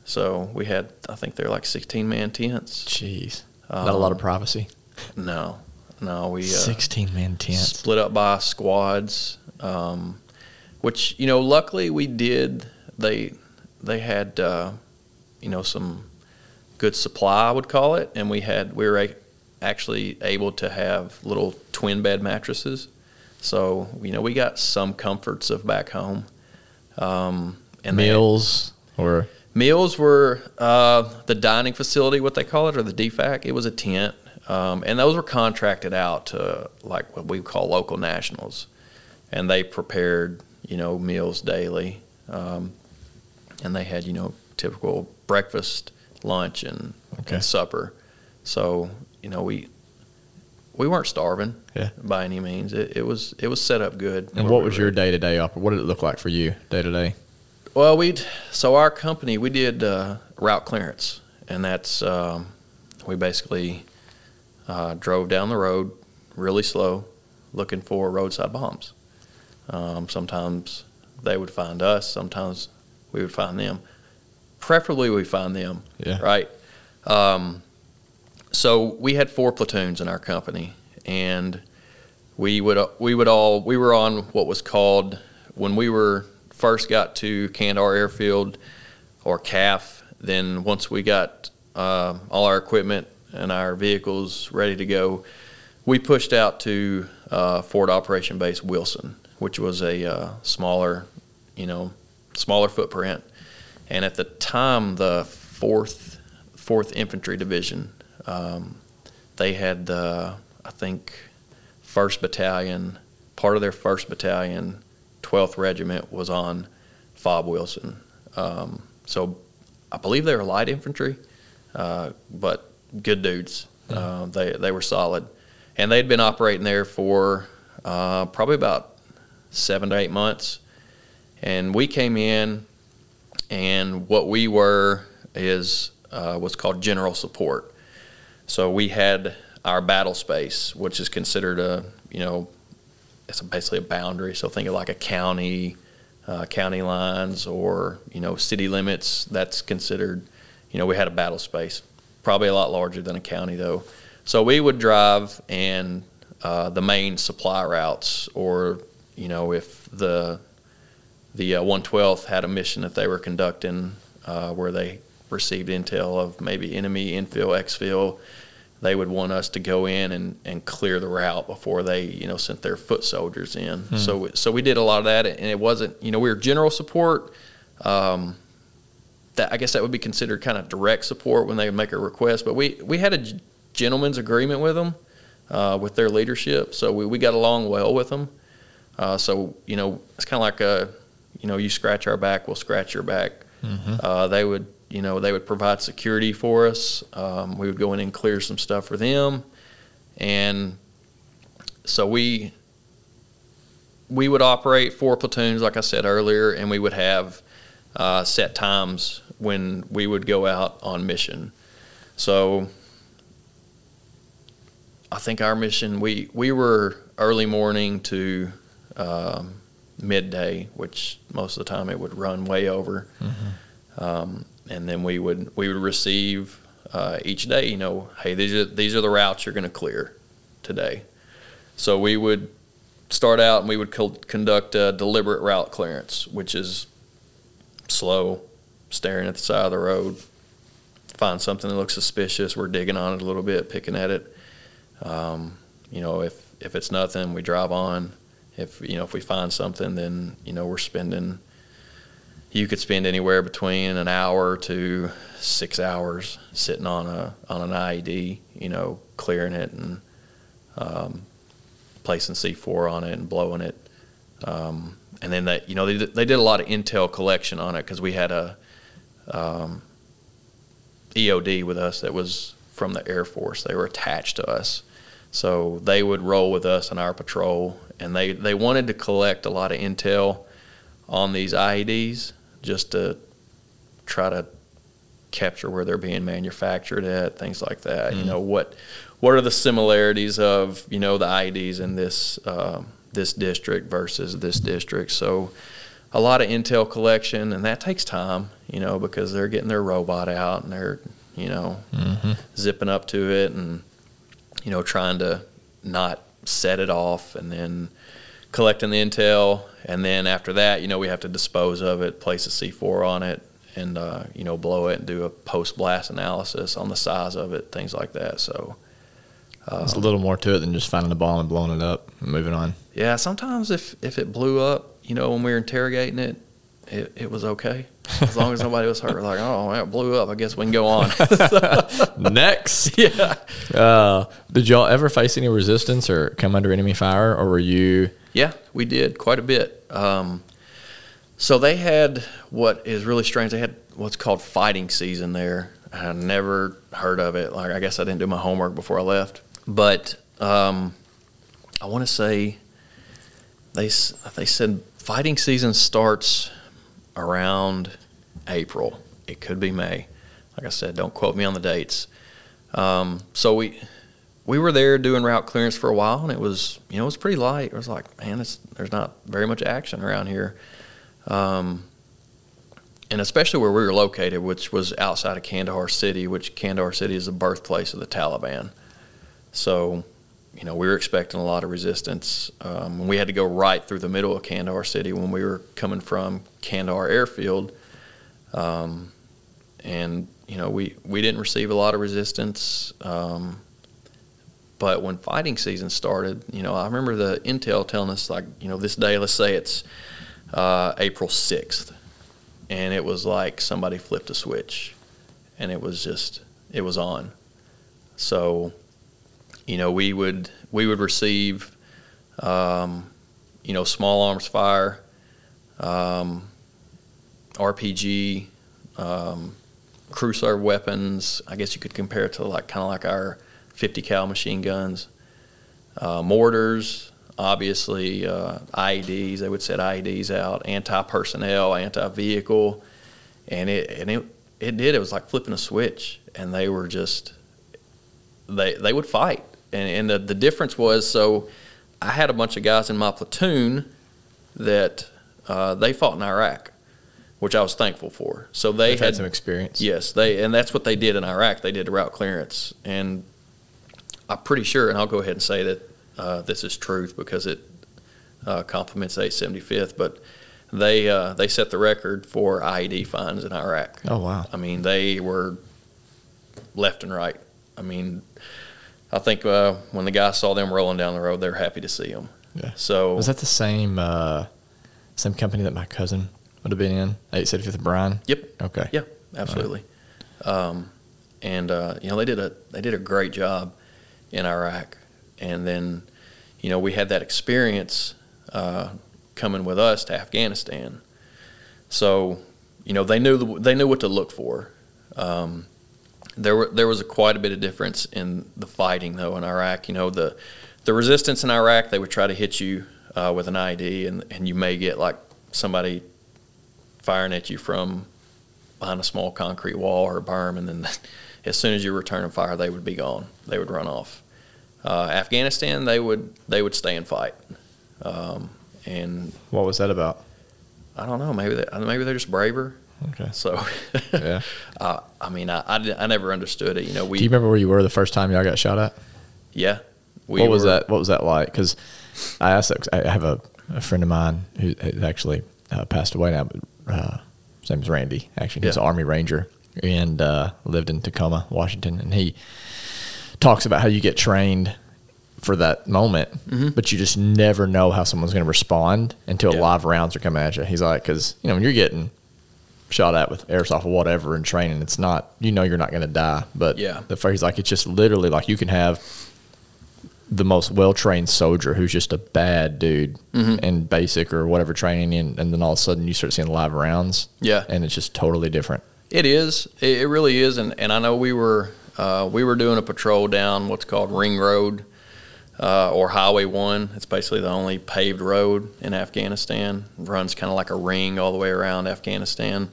So we had, I think they're like sixteen-man tents. Jeez. Um, Not a lot of privacy? No. No, we... sixteen-man uh, tents. Split up by squads, um, which, you know, luckily we did. They, they had, uh, you know, some good supply, I would call it, and we had, we were... A, actually able to have little twin bed mattresses. So, you know, we got some comforts of back home. Um, and meals had, or meals were, uh, the dining facility, what they call it, or the D F A C, it was a tent. Um, and those were contracted out to like what we call local nationals, and they prepared, you know, meals daily. Um, and they had, you know, typical breakfast, lunch, and, okay. and supper. So, you know, we we weren't starving yeah. by any means. It, it was it was set up good. And what was your day-to-day up? What did it look like for you day-to-day? Well, we'd so our company, we did uh, route clearance, and that's um, we basically uh, drove down the road really slow looking for roadside bombs. Um, sometimes they would find us. Sometimes we would find them. Preferably we find them, yeah. right? Um, so we had four platoons in our company, and we would we would all we were on what was called when we were first got to Kandahar Airfield or C A F. Then once we got uh, all our equipment and our vehicles ready to go, we pushed out to uh, Fort Operation Base Wilson, which was a uh, smaller, you know, smaller footprint. And at the time, the fourth, fourth Infantry Division, um, they had the, I think, first Battalion, part of their first Battalion, twelfth Regiment was on F O B Wilson. Um, so I believe they were light infantry, uh, but good dudes. Yeah. Uh, they they were solid. And they'd been operating there for uh, probably about seven to eight months. And we came in. And what we were is uh, what's called general support. So we had our battle space, which is considered a, you know, it's basically a boundary. So think of like a county, uh, county lines or, you know, city limits. That's considered, you know, we had a battle space, probably a lot larger than a county though. So we would drive and uh, the main supply routes or, you know, if the The uh, one twelfth had a mission that they were conducting uh, where they received intel of maybe enemy infill, exfil. They would want us to go in and, and clear the route before they, you know, sent their foot soldiers in. Hmm. So so we did a lot of that, and it wasn't, you know, we were general support. Um, that I guess that would be considered kind of direct support when they would make a request. But we, we had a gentleman's agreement with them, uh, with their leadership. So we, we got along well with them. Uh, so, you know, it's kind of like a... You know, you scratch our back, we'll scratch your back. Mm-hmm. Uh, they would, you know, they would provide security for us. Um, we would go in and clear some stuff for them. And so we we would operate four platoons, like I said earlier, and we would have uh, set times when we would go out on mission. So I think our mission, we, we were early morning to... Um, midday, which most of the time it would run way over. Mm-hmm. Um, and then we would we would receive uh, each day, you know, hey, these are, these are the routes you're going to clear today. So we would start out and we would co- conduct a deliberate route clearance, which is slow, staring at the side of the road, find something that looks suspicious. We're digging on it a little bit, picking at it. Um, you know, if, if it's nothing, we drive on. If, you know, if we find something, then, you know, we're spending, you could spend anywhere between an hour to six hours sitting on a, on an I E D, you know, clearing it and um, placing C four on it and blowing it. Um, and then that, you know, they, they did a lot of intel collection on it because we had a um, E O D with us that was from the Air Force. They were attached to us. So they would roll with us in our patrol, and they, they wanted to collect a lot of intel on these I E Ds just to try to capture where they're being manufactured at, things like that. Mm-hmm. You know, what what are the similarities of, you know, the I E Ds in this uh, this district versus this district? So a lot of intel collection, and that takes time, you know, because they're getting their robot out and they're, you know, mm-hmm. zipping up to it and, you know, trying to not set it off and then collecting the intel. And then after that, you know, we have to dispose of it, place a C four on it and, uh, you know, blow it and do a post-blast analysis on the size of it, things like that. So um, there's a little more to it than just finding the ball and blowing it up and moving on. Yeah, sometimes if, if it blew up, you know, when we were interrogating it, It, it was okay. As long as nobody was hurt. We're like, oh, that blew up. I guess we can go on. Next. Yeah. Uh, did y'all ever face any resistance or come under enemy fire, or were you? Yeah, we did quite a bit. Um, So they had what is really strange. They had what's called fighting season there. I never heard of it. Like, I guess I didn't do my homework before I left. But um, I want to say they they said fighting season starts around April. It could be May. Like I said, don't quote me on the dates. Um, so we we were there doing route clearance for a while, and it was you know it was pretty light. It was like, man, it's, there's not very much action around here. Um, and especially where we were located, which was outside of Kandahar City, which Kandahar City is the birthplace of the Taliban. So, you know, we were expecting a lot of resistance. Um, we had to go right through the middle of Kandahar City when we were coming from Kandahar Airfield. Um, and, you know, we, we didn't receive a lot of resistance. Um, but when fighting season started, you know, I remember the intel telling us, like, you know, this day, let's say it's Uh, April sixth, and it was like somebody flipped a switch, and it was just it was on. So, you know, we would we would receive, um, you know, small arms fire, um, R P G, um, crew serve weapons. I guess you could compare it to like kind of like our fifty cal machine guns, uh, mortars. Obviously, uh, I E Ds, they would set I E Ds out, anti-personnel, anti-vehicle, and it and it, it did. It was like flipping a switch, and they were just, they they would fight. And, and the, the difference was, so I had a bunch of guys in my platoon that uh, they fought in Iraq, which I was thankful for. So they had, had some experience. Yes, they and that's what they did in Iraq. They did the route clearance. And I'm pretty sure, and I'll go ahead and say that, Uh, this is truth because it uh, complements eight seventy-fifth, but they uh, they set the record for I E D finds in Iraq. Oh, wow. I mean, they were left and right. I mean, I think uh, when the guys saw them rolling down the road, they were happy to see them. Yeah. So, was that the same uh, same company that my cousin would have been in, eight seventy-fifth Bryan? Yep. Okay. Yeah, absolutely. Right. Um, and, uh, you know, they did a they did a great job in Iraq. And then, you know, we had that experience uh, coming with us to Afghanistan. So, you know, they knew the, they knew what to look for. Um, there were there was a quite a bit of difference in the fighting, though, in Iraq. You know, the the resistance in Iraq, they would try to hit you uh, with an I E D, and, and you may get, like, somebody firing at you from behind a small concrete wall or a berm, and then as soon as you return a fire, they would be gone. They would run off. Uh, Afghanistan, they would they would stay and fight. Um, and what was that about? I don't know. Maybe they, maybe they're just braver. Okay. So, yeah. Uh, I mean, I, I, I never understood it. You know, we. Do you remember where you were the first time y'all got shot at? Yeah. We what was were, that? What was that like? Because I asked. That, I have a, a friend of mine who actually uh, passed away now. But, uh, his name is Randy. Actually, he's yeah. an Army Ranger and uh, lived in Tacoma, Washington, and he. Talks about how you get trained for that moment, mm-hmm. but you just never know how someone's going to respond until yeah. live rounds are coming at you. He's like, because, you know, when you're getting shot at with airsoft or whatever in training, it's not, you know, you're not going to die. But yeah. the phrase, like, it's just literally like you can have the most well-trained soldier who's just a bad dude mm-hmm. in basic or whatever training, and, and then all of a sudden you start seeing live rounds. Yeah. And it's just totally different. It is. It really is. And, and I know we were... Uh, we were doing a patrol down what's called Ring Road uh, or Highway One. It's basically the only paved road in Afghanistan. It runs kind of like a ring all the way around Afghanistan.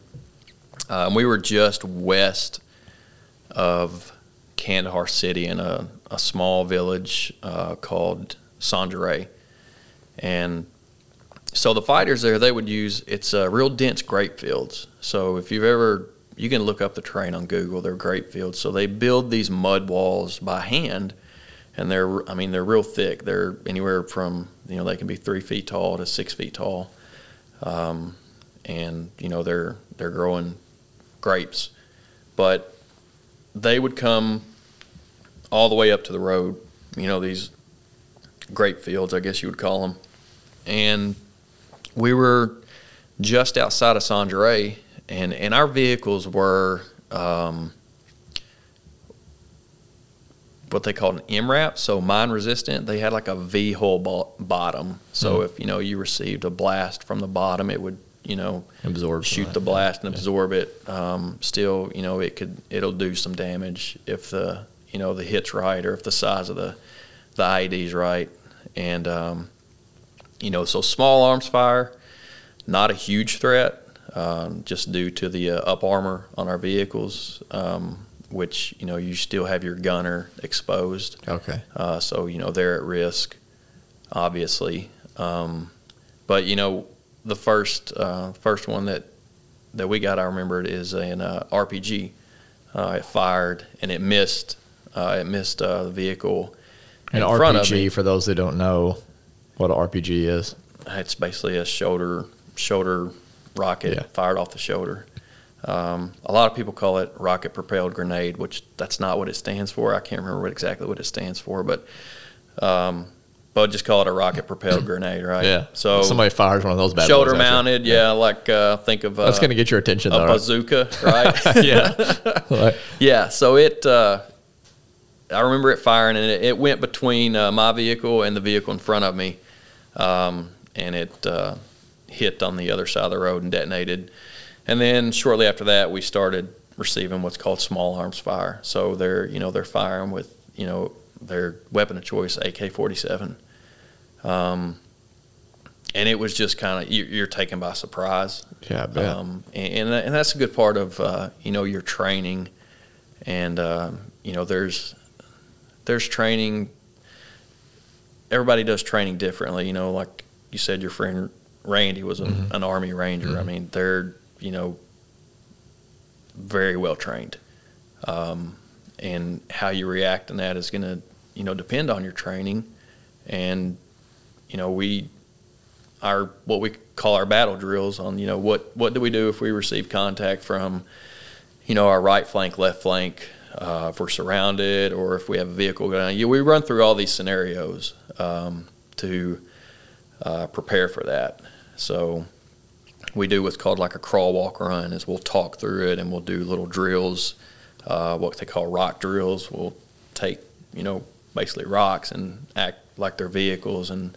Uh, and we were just west of Kandahar City in a, a small village uh, called Sanjare. And so the fighters there, they would use – it's uh, real dense grape fields. So if you've ever – you can look up the terrain on Google. They're grape fields. So they build these mud walls by hand, and they're, I mean, they're real thick. They're anywhere from, you know, they can be three feet tall to six feet tall. Um, and, you know, they're they're growing grapes. But they would come all the way up to the road, you know, these grape fields, I guess you would call them. And we were just outside of Sanjare. And and our vehicles were um, what they called an M RAP, so mine resistant. They had like a V hull bo- bottom, so mm-hmm. if you know you received a blast from the bottom, it would you know, absorb shoot the blast and yeah. absorb it. Um, still, you know, it could it'll do some damage if the you know the hit's right or if the size of the the I E D's right. And um, you know, so small arms fire, not a huge threat, um, just due to the uh, up armor on our vehicles, um, which you know you still have your gunner exposed. Okay. Uh, so you know they're at risk, obviously. Um, but you know the first uh, first one that that we got, I remember it is an uh, R P G. Uh, it fired and it missed. Uh, it missed uh, the vehicle. An in front R P G, of me. For those that don't know, what an R P G is. It's basically a shoulder shoulder rocket yeah. fired off the shoulder. Um, a lot of people call it rocket-propelled grenade, which that's not what it stands for. I can't remember what exactly what it stands for, but um, but just call it a rocket-propelled grenade, right? Yeah. So somebody fires one of those bad shoulder-mounted, yeah, yeah, like uh, think of uh, that's going to get your attention. A though, bazooka, right? right? yeah, yeah. So it, uh, I remember it firing, and it, it went between uh, my vehicle and the vehicle in front of me, um, and it uh, hit on the other side of the road and detonated. And then shortly after that, we started receiving what's called small arms fire. So they're, you know, they're firing with, you know, their weapon of choice, A K forty-seven. Um, and it was just kind of, you, you're taken by surprise. Yeah, I bet. Um, and, and, and that's a good part of, uh, you know, your training. And, uh, you know, there's there's training. Everybody does training differently. You know, like you said, your friend Randy was an, mm-hmm. an Army Ranger. Mm-hmm. I mean, they're... you know, very well trained. Um, and how you react in that is going to, you know, depend on your training. And, you know, we, our, what we call our battle drills on, you know, what, what do we do if we receive contact from, you know, our right flank, left flank, uh, if we're surrounded or if we have a vehicle going on. You, we run through all these scenarios um, to uh, prepare for that. So, we do what's called like a crawl, walk, run is we'll talk through it and we'll do little drills, uh, what they call rock drills. We'll take, you know, basically rocks and act like they're vehicles and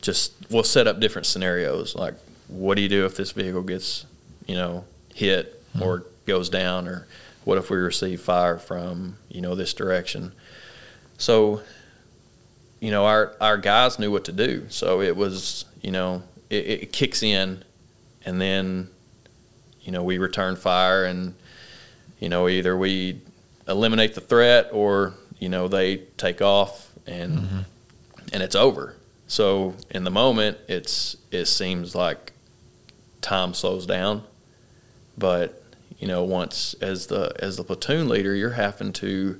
just we'll set up different scenarios. Like what do you do if this vehicle gets, you know, hit or mm-hmm. goes down or what if we receive fire from, you know, this direction? So, you know, our, our guys knew what to do. So it was, you know, it, it kicks in. And then, you know, we return fire and, you know, either we eliminate the threat or, you know, they take off and mm-hmm. and it's over. So in the moment, it's it seems like time slows down. But, you know, once as the as the platoon leader, you're having to,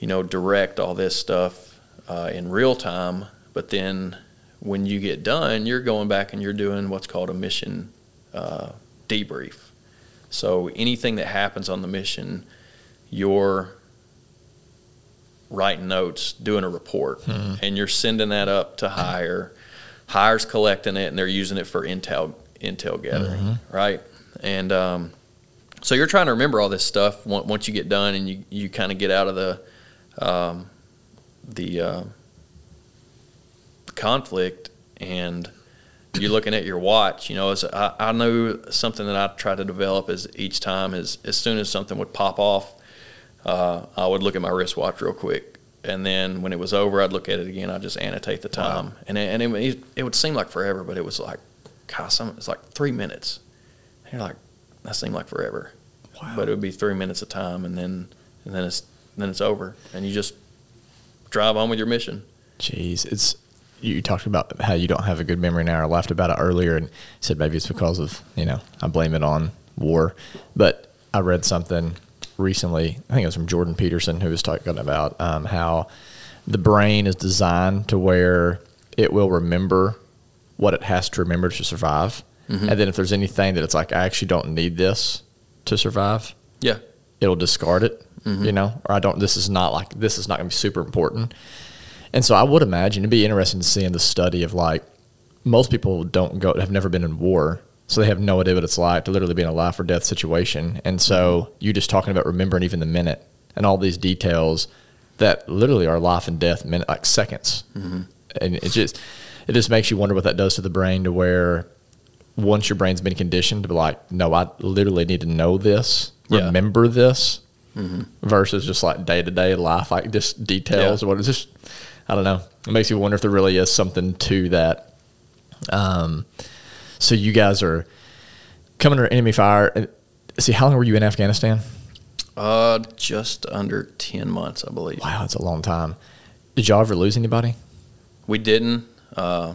you know, direct all this stuff uh, in real time. But then when you get done, you're going back and you're doing what's called a mission Uh, debrief. So anything that happens on the mission, you're writing notes, doing a report, mm-hmm. and you're sending that up to hire. Hire's collecting it, and they're using it for intel intel gathering, mm-hmm. right? And um, so you're trying to remember all this stuff once you get done, and you, you kind of get out of the um, the uh, conflict and. You're looking at your watch, you know. As I, I knew something that I tried to develop is each time is as soon as something would pop off, uh, I would look at my wristwatch real quick, and then when it was over, I'd look at it again. I'd just annotate the time, wow. and it, and it, it would seem like forever, but it was like, gosh, it's like three minutes. And you're like, that seemed like forever, wow. but it would be three minutes of time, and then and then it's and then it's over, and you just drive on with your mission. Jeez, it's. You talked about how you don't have a good memory now. I laughed about it earlier and said maybe it's because of, you know, I blame it on war. But I read something recently, I think it was from Jordan Peterson, who was talking about um, how the brain is designed to where it will remember what it has to remember to survive. Mm-hmm. And then if there's anything that it's like, I actually don't need this to survive, yeah, it'll discard it, mm-hmm. you know, or I don't, this is not like, this is not going to be super important. And so I would imagine it'd be interesting to see in the study of like most people don't go have never been in war, so they have no idea what it's like to literally be in a life or death situation. And so you just talking about remembering even the minute and all these details that literally are life and death minute like seconds, mm-hmm. and it just it just makes you wonder what that does to the brain to where once your brain's been conditioned to be like, no, I literally need to know this, yeah. remember this, mm-hmm. versus just like day-to-day life, like just details. Yeah. Or what is this? I don't know. It makes you wonder if there really is something to that. Um, so you guys are coming under enemy fire. See, how long were you in Afghanistan? Uh, just under ten months, I believe. Wow, that's a long time. Did y'all ever lose anybody? We didn't. Uh,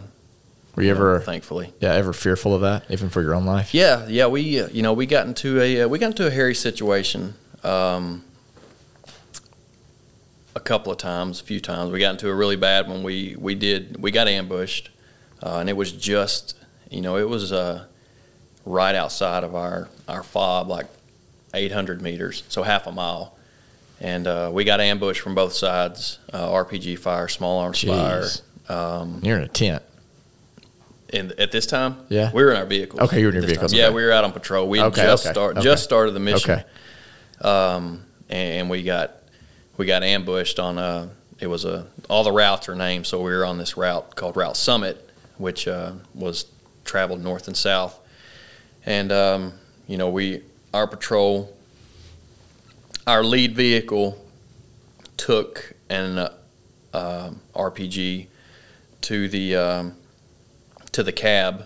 were you yeah, ever, thankfully, yeah, ever fearful of that, even for your own life? Yeah, yeah. We, uh, you know, we got into a uh, we got into a hairy situation um, a couple of times, a few times. We got into a really bad one. We we did we got ambushed, uh, and it was just, you know, it was uh, right outside of our our F O B, like eight hundred meters, so half a mile, and uh, we got ambushed from both sides, uh, R P G fire, small arms Jeez. fire. Um, You're in a tent. And at this time, yeah, we were in our vehicles. Okay, you were in your vehicles. Okay. Yeah, we were out on patrol. We okay, just okay, start, okay. just started the mission. Okay, um, and we got we got ambushed on a. It was a all the routes are named, so we were on this route called Route Summit, which uh, was traveled north and south. And um, you know, we our patrol, our lead vehicle, took an uh, uh, R P G to the. Um, to the cab,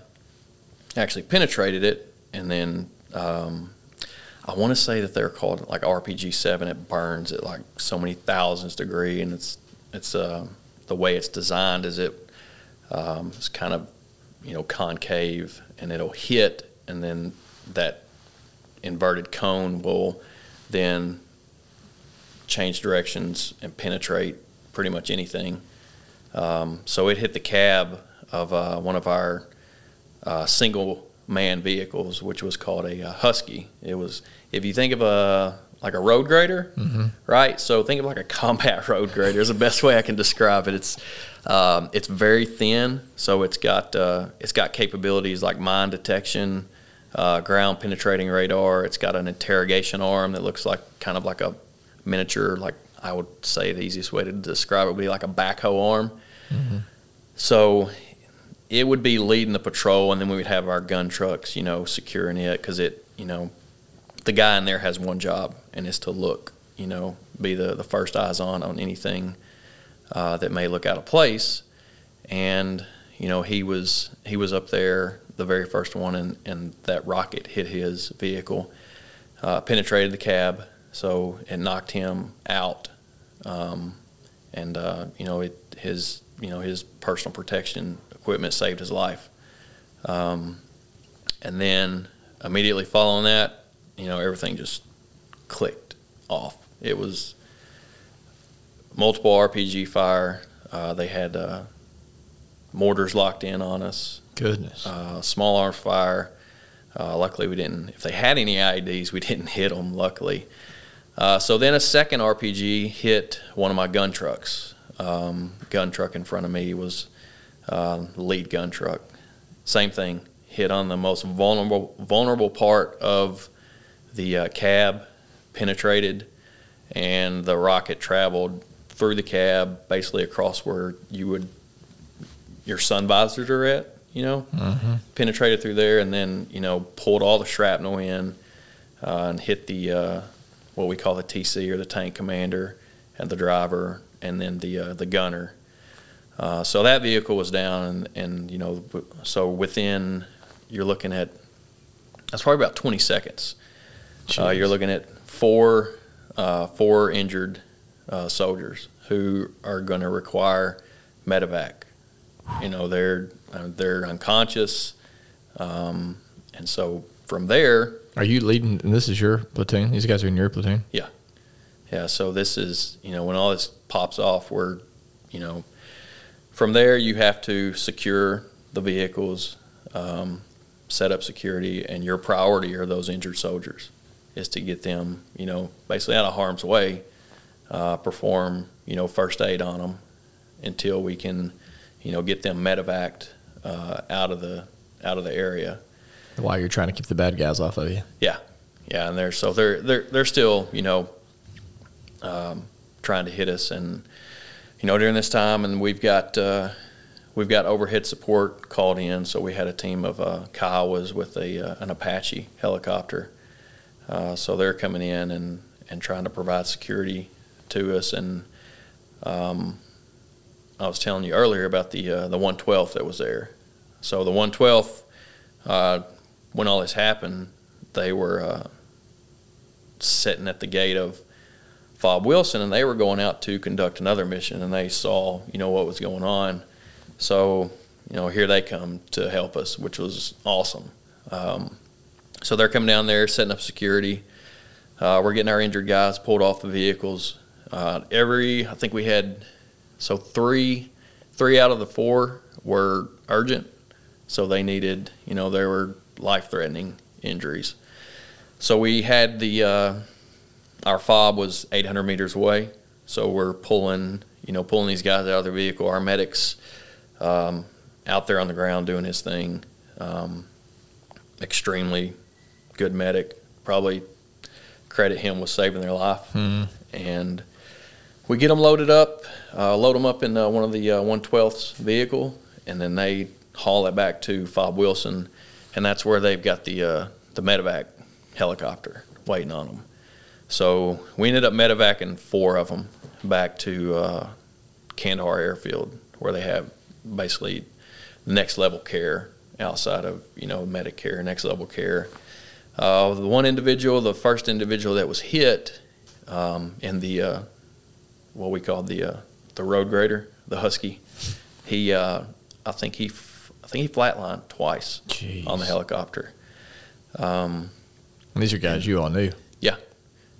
actually penetrated it, and then um, I want to say that they're called like R P G seven. It burns at like so many thousands degree, and it's it's uh, the way it's designed is it um, it's kind of, you know, concave, and it'll hit, and then that inverted cone will then change directions and penetrate pretty much anything. Um, so it hit the cab of uh, one of our uh, single-man vehicles, which was called a uh, Husky. It was, if you think of a like a road grader, mm-hmm. right? So think of like a combat road grader is the best way I can describe it. It's um, it's very thin, so it's got uh, it's got capabilities like mine detection, uh, ground-penetrating radar. It's got an interrogation arm that looks like kind of like a miniature, like I would say the easiest way to describe it would be like a backhoe arm. Mm-hmm. So it would be leading the patrol, and then we would have our gun trucks, you know, securing it, because it, you know, the guy in there has one job, and it's to look, you know, be the, the first eyes on on anything uh, that may look out of place. And, you know, he was he was up there, the very first one, and, and that rocket hit his vehicle, uh, penetrated the cab, so it knocked him out. Um, and, uh, you know, it his you know his personal protection equipment saved his life. Um, and then immediately following that, you know, everything just clicked off. It was multiple R P G fire. Uh, they had uh, mortars locked in on us. Goodness. Uh, small arms fire. Uh, luckily we didn't, if they had any I E Ds, we didn't hit them, luckily. Uh, so then a second R P G hit one of my gun trucks. Um, gun truck in front of me was uh, lead gun truck. Same thing, hit on the most vulnerable vulnerable part of the uh, cab, penetrated, and the rocket traveled through the cab, basically across where you would your sun visors are at, you know, mm-hmm. penetrated through there, and then, you know, pulled all the shrapnel in uh, and hit the uh, what we call the T C, or the tank commander, and the driver, and then the uh, the gunner. Uh, so that vehicle was down, and, and, you know, so within, you're looking at, that's probably about twenty seconds. Uh, you're looking at four uh, four injured uh, soldiers who are going to require medevac. You know, they're uh, they're unconscious, um, and so from there. Are you leading, and this is your platoon? These guys are in your platoon? Yeah. Yeah, so this is, you know, when all this pops off, we're, you know, from there, you have to secure the vehicles, um, set up security, and your priority are those injured soldiers, is to get them, you know, basically out of harm's way, uh, perform, you know, first aid on them until we can, you know, get them medevaced uh, out of the out of the area. While you're trying to keep the bad guys off of you. Yeah, yeah, and they're so they're they're they're still, you know, um, trying to hit us and. You know, during this time, and we've got uh, We've got overhead support called in, so we had a team of uh, Kiowas with a uh, an Apache helicopter. Uh, so they're coming in and, and trying to provide security to us. And um, I was telling you earlier about the uh, the one twelfth that was there. So the one twelfth, uh, when all this happened, they were uh, sitting at the gate of F O B Wilson, and they were going out to conduct another mission, and they saw, you know, what was going on. So, you know, here they come to help us, which was awesome. Um, so they're coming down there, setting up security. Uh, we're getting our injured guys pulled off the vehicles. Uh, every, I think we had, so three, three out of the four were urgent. So they needed, you know, they were life-threatening injuries. So we had the, uh, our F O B was eight hundred meters away. So we're pulling, you know, pulling these guys out of their vehicle. Our medics, Um, out there on the ground doing his thing, um, extremely good medic. Probably credit him with saving their life. Mm-hmm. And we get them loaded up, uh, load them up in uh, one of the uh, one twelfth's vehicle, and then they haul it back to F O B Wilson, and that's where they've got the uh, the medevac helicopter waiting on them. So we ended up medevacing four of them back to uh, Kandahar Airfield, where they have basically next level care outside of, you know, Medicare, next level care. Uh, the one individual, the first individual that was hit um, in the, uh, what we called the uh, the road grader, the Husky, he, uh, I think he f- I think he flatlined twice. Jeez. On the helicopter. Um, and these are guys and, you all knew. Yeah,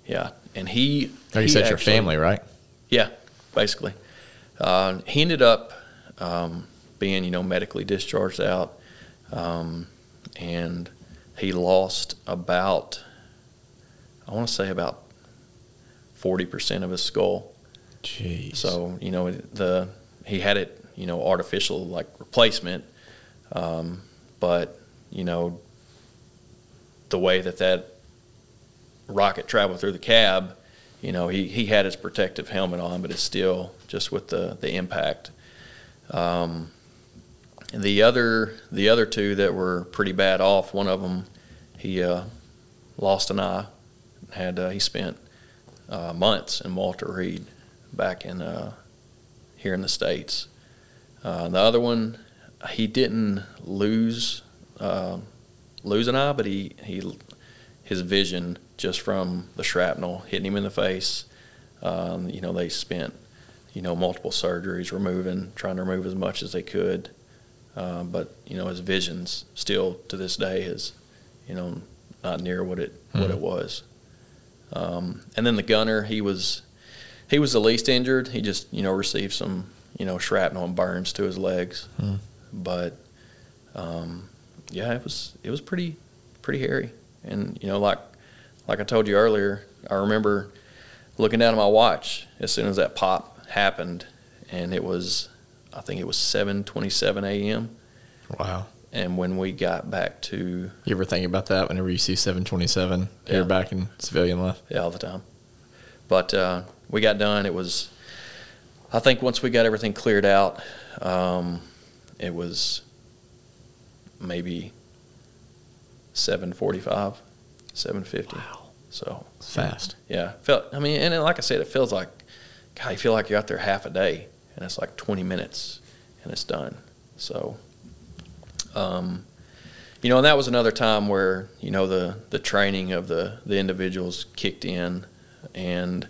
yeah. And he... Like he you said, actually, your family, right? Yeah, basically. Uh, he ended up... Um, being, you know, medically discharged out, um, and he lost about, I want to say about forty percent of his skull. Jeez. So, you know, the he had it, you know, artificial, like, replacement, um, but, you know, the way that that rocket traveled through the cab, you know, he, he had his protective helmet on, but it's still just with the, the impact. Um, the other, the other two that were pretty bad off, one of them, he, uh, lost an eye, had, uh, he spent, uh, months in Walter Reed back in, uh, here in the States. Uh, the other one, he didn't lose, uh, lose an eye, but he, he, his vision just from the shrapnel hitting him in the face, um, you know, they spent, you know, multiple surgeries, removing, trying to remove as much as they could. Uh, but, you know, his vision's still to this day is, you know, not near what it mm. what it was. Um, and then the gunner, he was he was the least injured. He just, you know, received some, you know, shrapnel and burns to his legs. Mm. But, um, yeah, it was it was pretty pretty hairy. And, you know, like like I told you earlier, I remember looking down at my watch as soon as that pop happened, and it was, I think it was seven twenty-seven a.m. Wow. And when we got back to... You ever think about that whenever you see seven twenty-seven yeah. Here back in civilian life? Yeah, all the time. But uh, we got done. It was, I think once we got everything cleared out, um, it was maybe seven forty-five, seven fifty. Wow. So fast. Yeah. Felt. I mean, and like I said, it feels like, God, you feel like you're out there half a day, and it's like twenty minutes, and it's done. So, um, you know, and that was another time where, you know, the, the training of the, the individuals kicked in, and,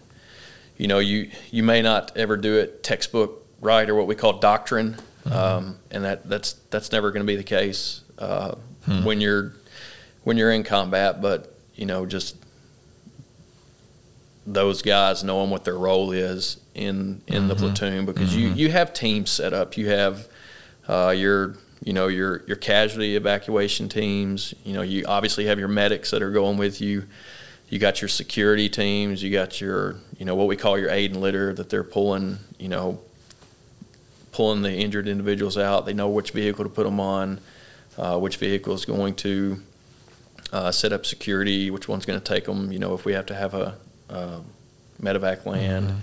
you know, you, you may not ever do it textbook right, or what we call doctrine, mm-hmm. um, and that, that's that's never going to be the case uh, hmm. when you're when you're in combat, but, you know, just those guys knowing what their role is in, in mm-hmm. the platoon, because mm-hmm. you, you have teams set up. You have uh, your, you know, your, your casualty evacuation teams. You know, you obviously have your medics that are going with you. You got your security teams. You got your, you know, what we call your aid and litter, that they're pulling, you know, pulling the injured individuals out. They know which vehicle to put them on, uh, which vehicle is going to uh, set up security, which one's going to take them, you know, if we have to have a, Uh, medevac land. Mm-hmm.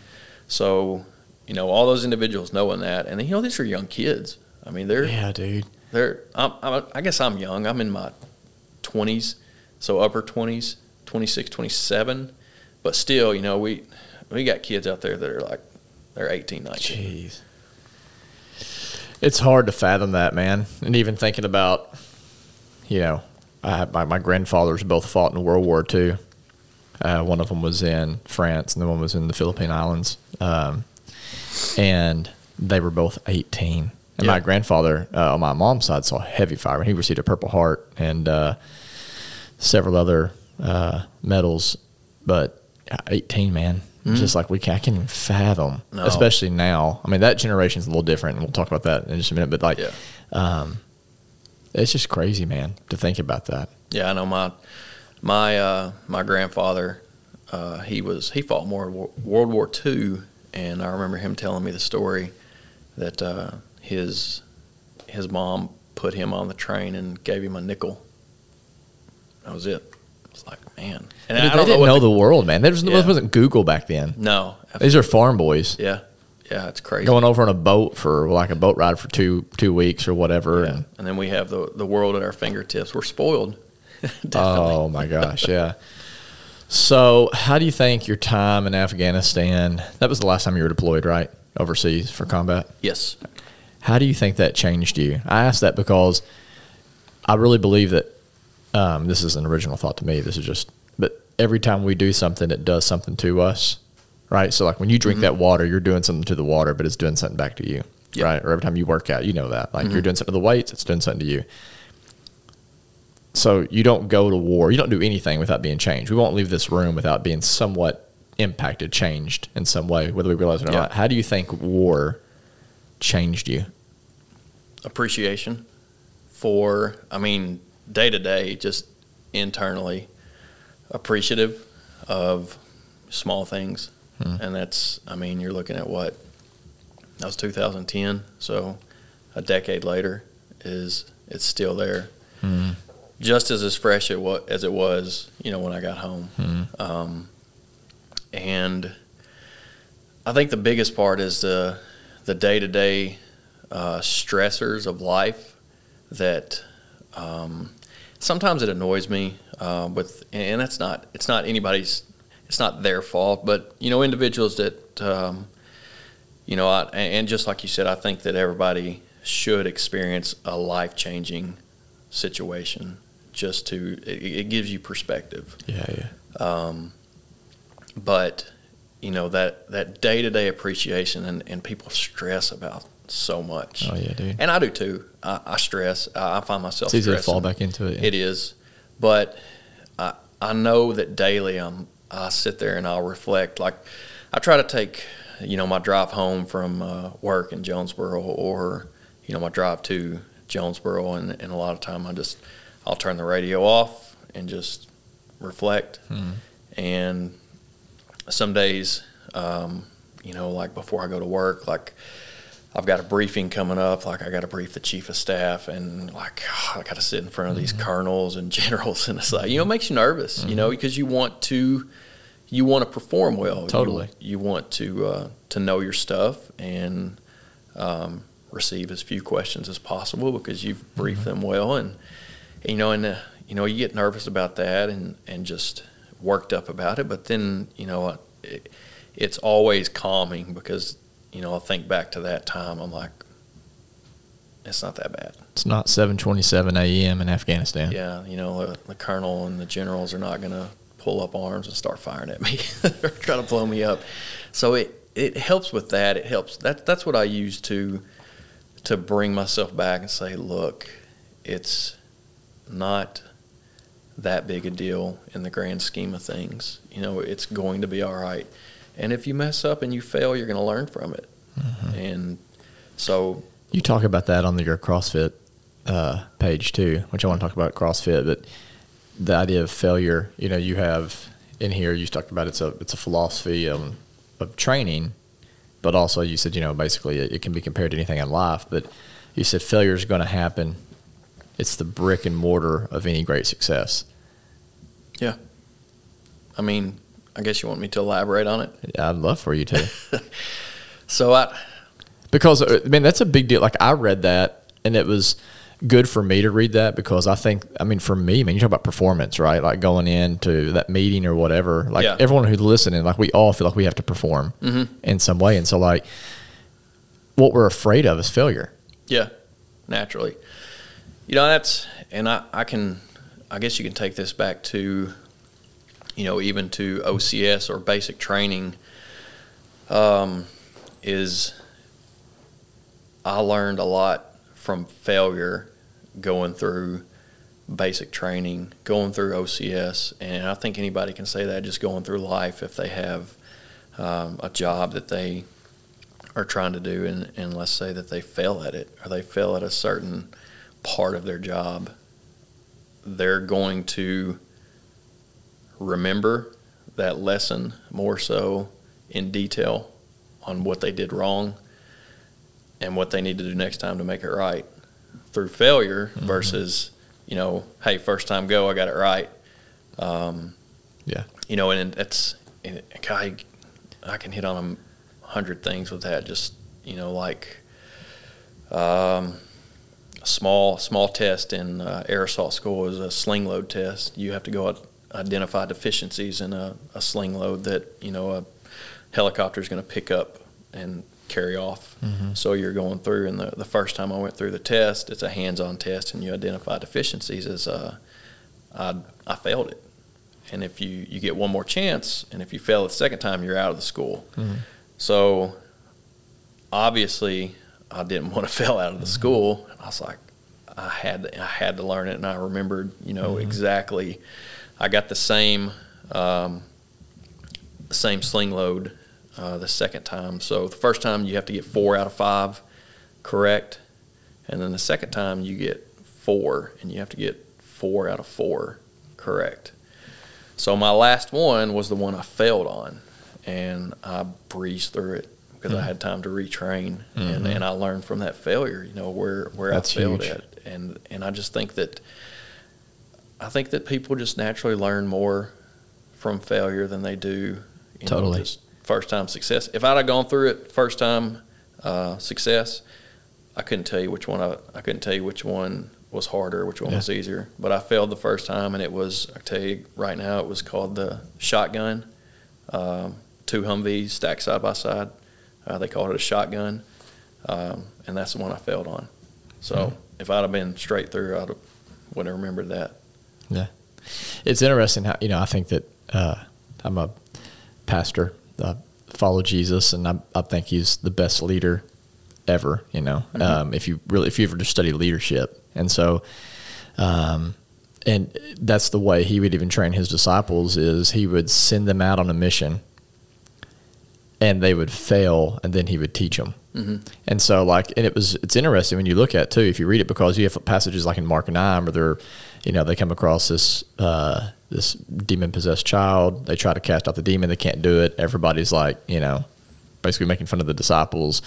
So, you know, all those individuals knowing that, and, you know, these are young kids. I mean, they're yeah, dude. They're I'm, I'm, I guess I'm young. I'm in my twenties, so upper twenties, twenty-six, twenty-seven. But still, you know, we we got kids out there that are like they're eighteen, nineteen. Jeez. It's hard to fathom that, man. And even thinking about, you know, I have my, my grandfathers both fought in World War Two. Uh, one of them was in France, and the one was in the Philippine Islands. Um, and they were both eighteen. And yeah. my grandfather uh, on my mom's side saw heavy fire, and he received a Purple Heart and uh, several other uh, medals. But eighteen, man. Mm. Just like we can't, I can't even fathom, no. especially now. I mean, that generation's a little different, and we'll talk about that in just a minute. But, like, yeah. um, it's just crazy, man, to think about that. Yeah, I know my my uh, my grandfather, uh, he was he fought more World War Two, and I remember him telling me the story that uh, his his mom put him on the train and gave him a nickel. That was it. It's like, man. And Dude, I don't they didn't know, know the, the world, man. There was, yeah. wasn't Google back then. No. Absolutely. These are farm boys. Yeah. Yeah, it's crazy. Going over on a boat for like a boat ride for two two weeks or whatever. Yeah. And, and then we have the, the world at our fingertips. We're spoiled. Oh, my gosh, yeah. So how do you think your time in Afghanistan, that was the last time you were deployed, right, overseas for combat? Yes. How do you think that changed you? I ask that because I really believe that, Um, this is an original thought to me. This is just, but every time we do something, it does something to us, right? So, like, when you drink mm-hmm. that water, you're doing something to the water, but it's doing something back to you, yep. right? Or every time you work out, you know that. Like, mm-hmm. you're doing something to the weights, it's doing something to you. So you don't go to war. You don't do anything without being changed. We won't leave this room without being somewhat impacted, changed in some way, whether we realize it or yep. not. How do you think war changed you? Appreciation for, I mean... day-to-day, just internally appreciative of small things. Hmm. And that's, I mean, you're looking at what? That was two thousand ten, so a decade later is it's still there. Hmm. Just as, as fresh it was, as it was, you know, when I got home. Hmm. Um, and I think the biggest part is the, the day-to-day uh, stressors of life that um, sometimes it annoys me, uh, with, and that's not, it's not anybody's, it's not their fault, but, you know, individuals that, um, you know, I, and just like you said, I think that everybody should experience a life-changing situation just to, it, it gives you perspective. Yeah, yeah. Um, but, you know, that, that day-to-day appreciation and, and people stress about so much. Oh, yeah, dude. And I do, too. I, I stress. I, I find myself stressing. It's easy to fall back into it. Yeah. It is. But I I know that daily I'm, I sit there and I'll reflect. Like, I try to take, you know, my drive home from uh, work in Jonesboro or, you know, my drive to Jonesboro. And, and a lot of time I just, I'll turn the radio off and just reflect. Hmm. And some days, um, you know, like before I go to work, like, I've got a briefing coming up, like I got to brief the chief of staff, and like oh, I got to sit in front of these mm-hmm. colonels and generals, and it's like, you know, it makes you nervous, mm-hmm. you know, because you want to, you want to perform well. Totally. You, you want to uh, to know your stuff and um, receive as few questions as possible because you've briefed mm-hmm. them well, and, and you know, and uh, you know, you get nervous about that and, and just worked up about it, but then you know, it, it's always calming because. You know, I think back to that time. I'm like, it's not that bad. It's not seven twenty-seven a.m. in Afghanistan. Yeah, you know, the, the colonel and the generals are not going to pull up arms and start firing at me. They're trying to blow me up. So it, it helps with that. It helps. That that's what I use to to bring myself back and say, look, it's not that big a deal in the grand scheme of things. You know, it's going to be all right. And if you mess up and you fail, you're going to learn from it. Mm-hmm. And so... You talk about that on the, your CrossFit uh, page, too, which I want to talk about CrossFit, but the idea of failure, you know, you have in here, you talked about it's a it's a philosophy um, of training, but also you said, you know, basically it, it can be compared to anything in life, but you said failure is going to happen. It's the brick and mortar of any great success. Yeah. I mean... I guess you want me to elaborate on it? Yeah, I'd love for you to. So I, Because, I mean, that's a big deal. Like, I read that, and it was good for me to read that because I think, I mean, for me, I mean, you talk about performance, right? Like, going into that meeting or whatever. Like, yeah. everyone who's listening, like, we all feel like we have to perform mm-hmm. in some way. And so, like, what we're afraid of is failure. Yeah, naturally. You know, that's, and I, I can, I guess you can take this back to, you know, even to O C S or basic training, um, is I learned a lot from failure going through basic training, going through O C S, and I think anybody can say that just going through life if they have um, a job that they are trying to do, and, and let's say that they fail at it or they fail at a certain part of their job, they're going to remember that lesson more so in detail on what they did wrong and what they need to do next time to make it right through failure mm-hmm. versus, you know, hey, first time go, I got it right. Um, yeah. You know, and that's, and I, I can hit on a hundred things with that. Just, you know, like, um, small small test in uh, air assault school is a sling load test. You have to go out, identify deficiencies in a, a sling load that, you know, a helicopter is going to pick up and carry off. Mm-hmm. So you're going through, and the, the first time I went through the test, it's a hands-on test, and you identify deficiencies as uh, I, I failed it. And if you, you get one more chance, and if you fail the second time, you're out of the school. Mm-hmm. So obviously I didn't want to fail out of the mm-hmm. school. I was like, I had to, I had to learn it, and I remembered, you know, mm-hmm. exactly. I got the same um, same sling load uh, the second time. So the first time you have to get four out of five correct, and then the second time you get four, and you have to get four out of four correct. So my last one was the one I failed on, and I breezed through it. Because I had time to retrain, mm-hmm. and, and I learned from that failure, you know, where, where I failed at. And and I just think that I think that people just naturally learn more from failure than they do, you totally. know, just first-time success. If I'd have gone through it first-time uh, success, I couldn't tell you which one I, I couldn't tell you which one was harder, which one yeah. was easier. But I failed the first time, and it was, I tell you right now, it was called the shotgun, um, two Humvees stacked side by side. Uh, they called it a shotgun, um, and that's the one I failed on. So mm-hmm. if I'd have been straight through, I would have remembered that. Yeah. It's interesting how, you know, I think that uh, I'm a pastor. I follow Jesus, and I, I think he's the best leader ever, you know, mm-hmm. um, if you really, if you ever just study leadership. And so, um, and that's the way he would even train his disciples is he would send them out on a mission. And they would fail, and then he would teach them. Mm-hmm. And so, like, and it was, it's interesting when you look at it, too, if you read it, because you have passages like in Mark nine where they're, you know, they come across this uh, this demon-possessed child. They try to cast out the demon. They can't do it. Everybody's like, you know, basically making fun of the disciples.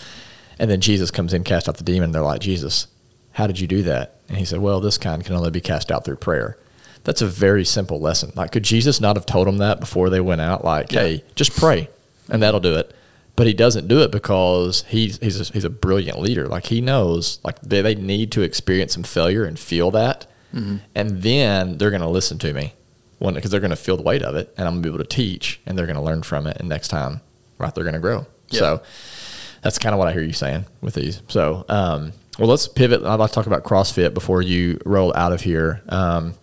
And then Jesus comes in, casts out the demon. And they're like, Jesus, how did you do that? And he said, well, this kind can only be cast out through prayer. That's a very simple lesson. Like, could Jesus not have told them that before they went out? Like, yeah. hey, just pray. And that'll do it. But he doesn't do it because he's he's a, he's a brilliant leader. Like, he knows, like, they, they need to experience some failure and feel that. Mm-hmm. And then they're going to listen to me because they're going to feel the weight of it, and I'm going to be able to teach, and they're going to learn from it, and next time, right, they're going to grow. Yeah. So that's kind of what I hear you saying with these. So, um, well, let's pivot. I'd like to talk about CrossFit before you roll out of here. Um,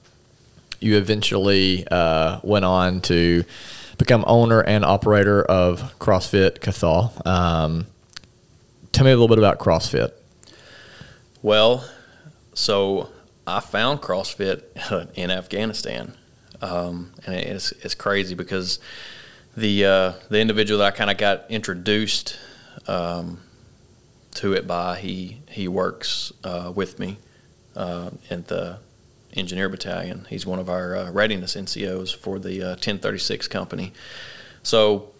you eventually uh, went on to – become owner and operator of CrossFit Kandahar. Um, tell me a little bit about CrossFit. Well, so I found CrossFit in Afghanistan, um, and it's it's crazy because the uh, the individual that I kind of got introduced um, to it by, he he works uh, with me uh, at the Engineer Battalion. He's one of our uh, readiness N C Os for the uh, ten thirty-six company. So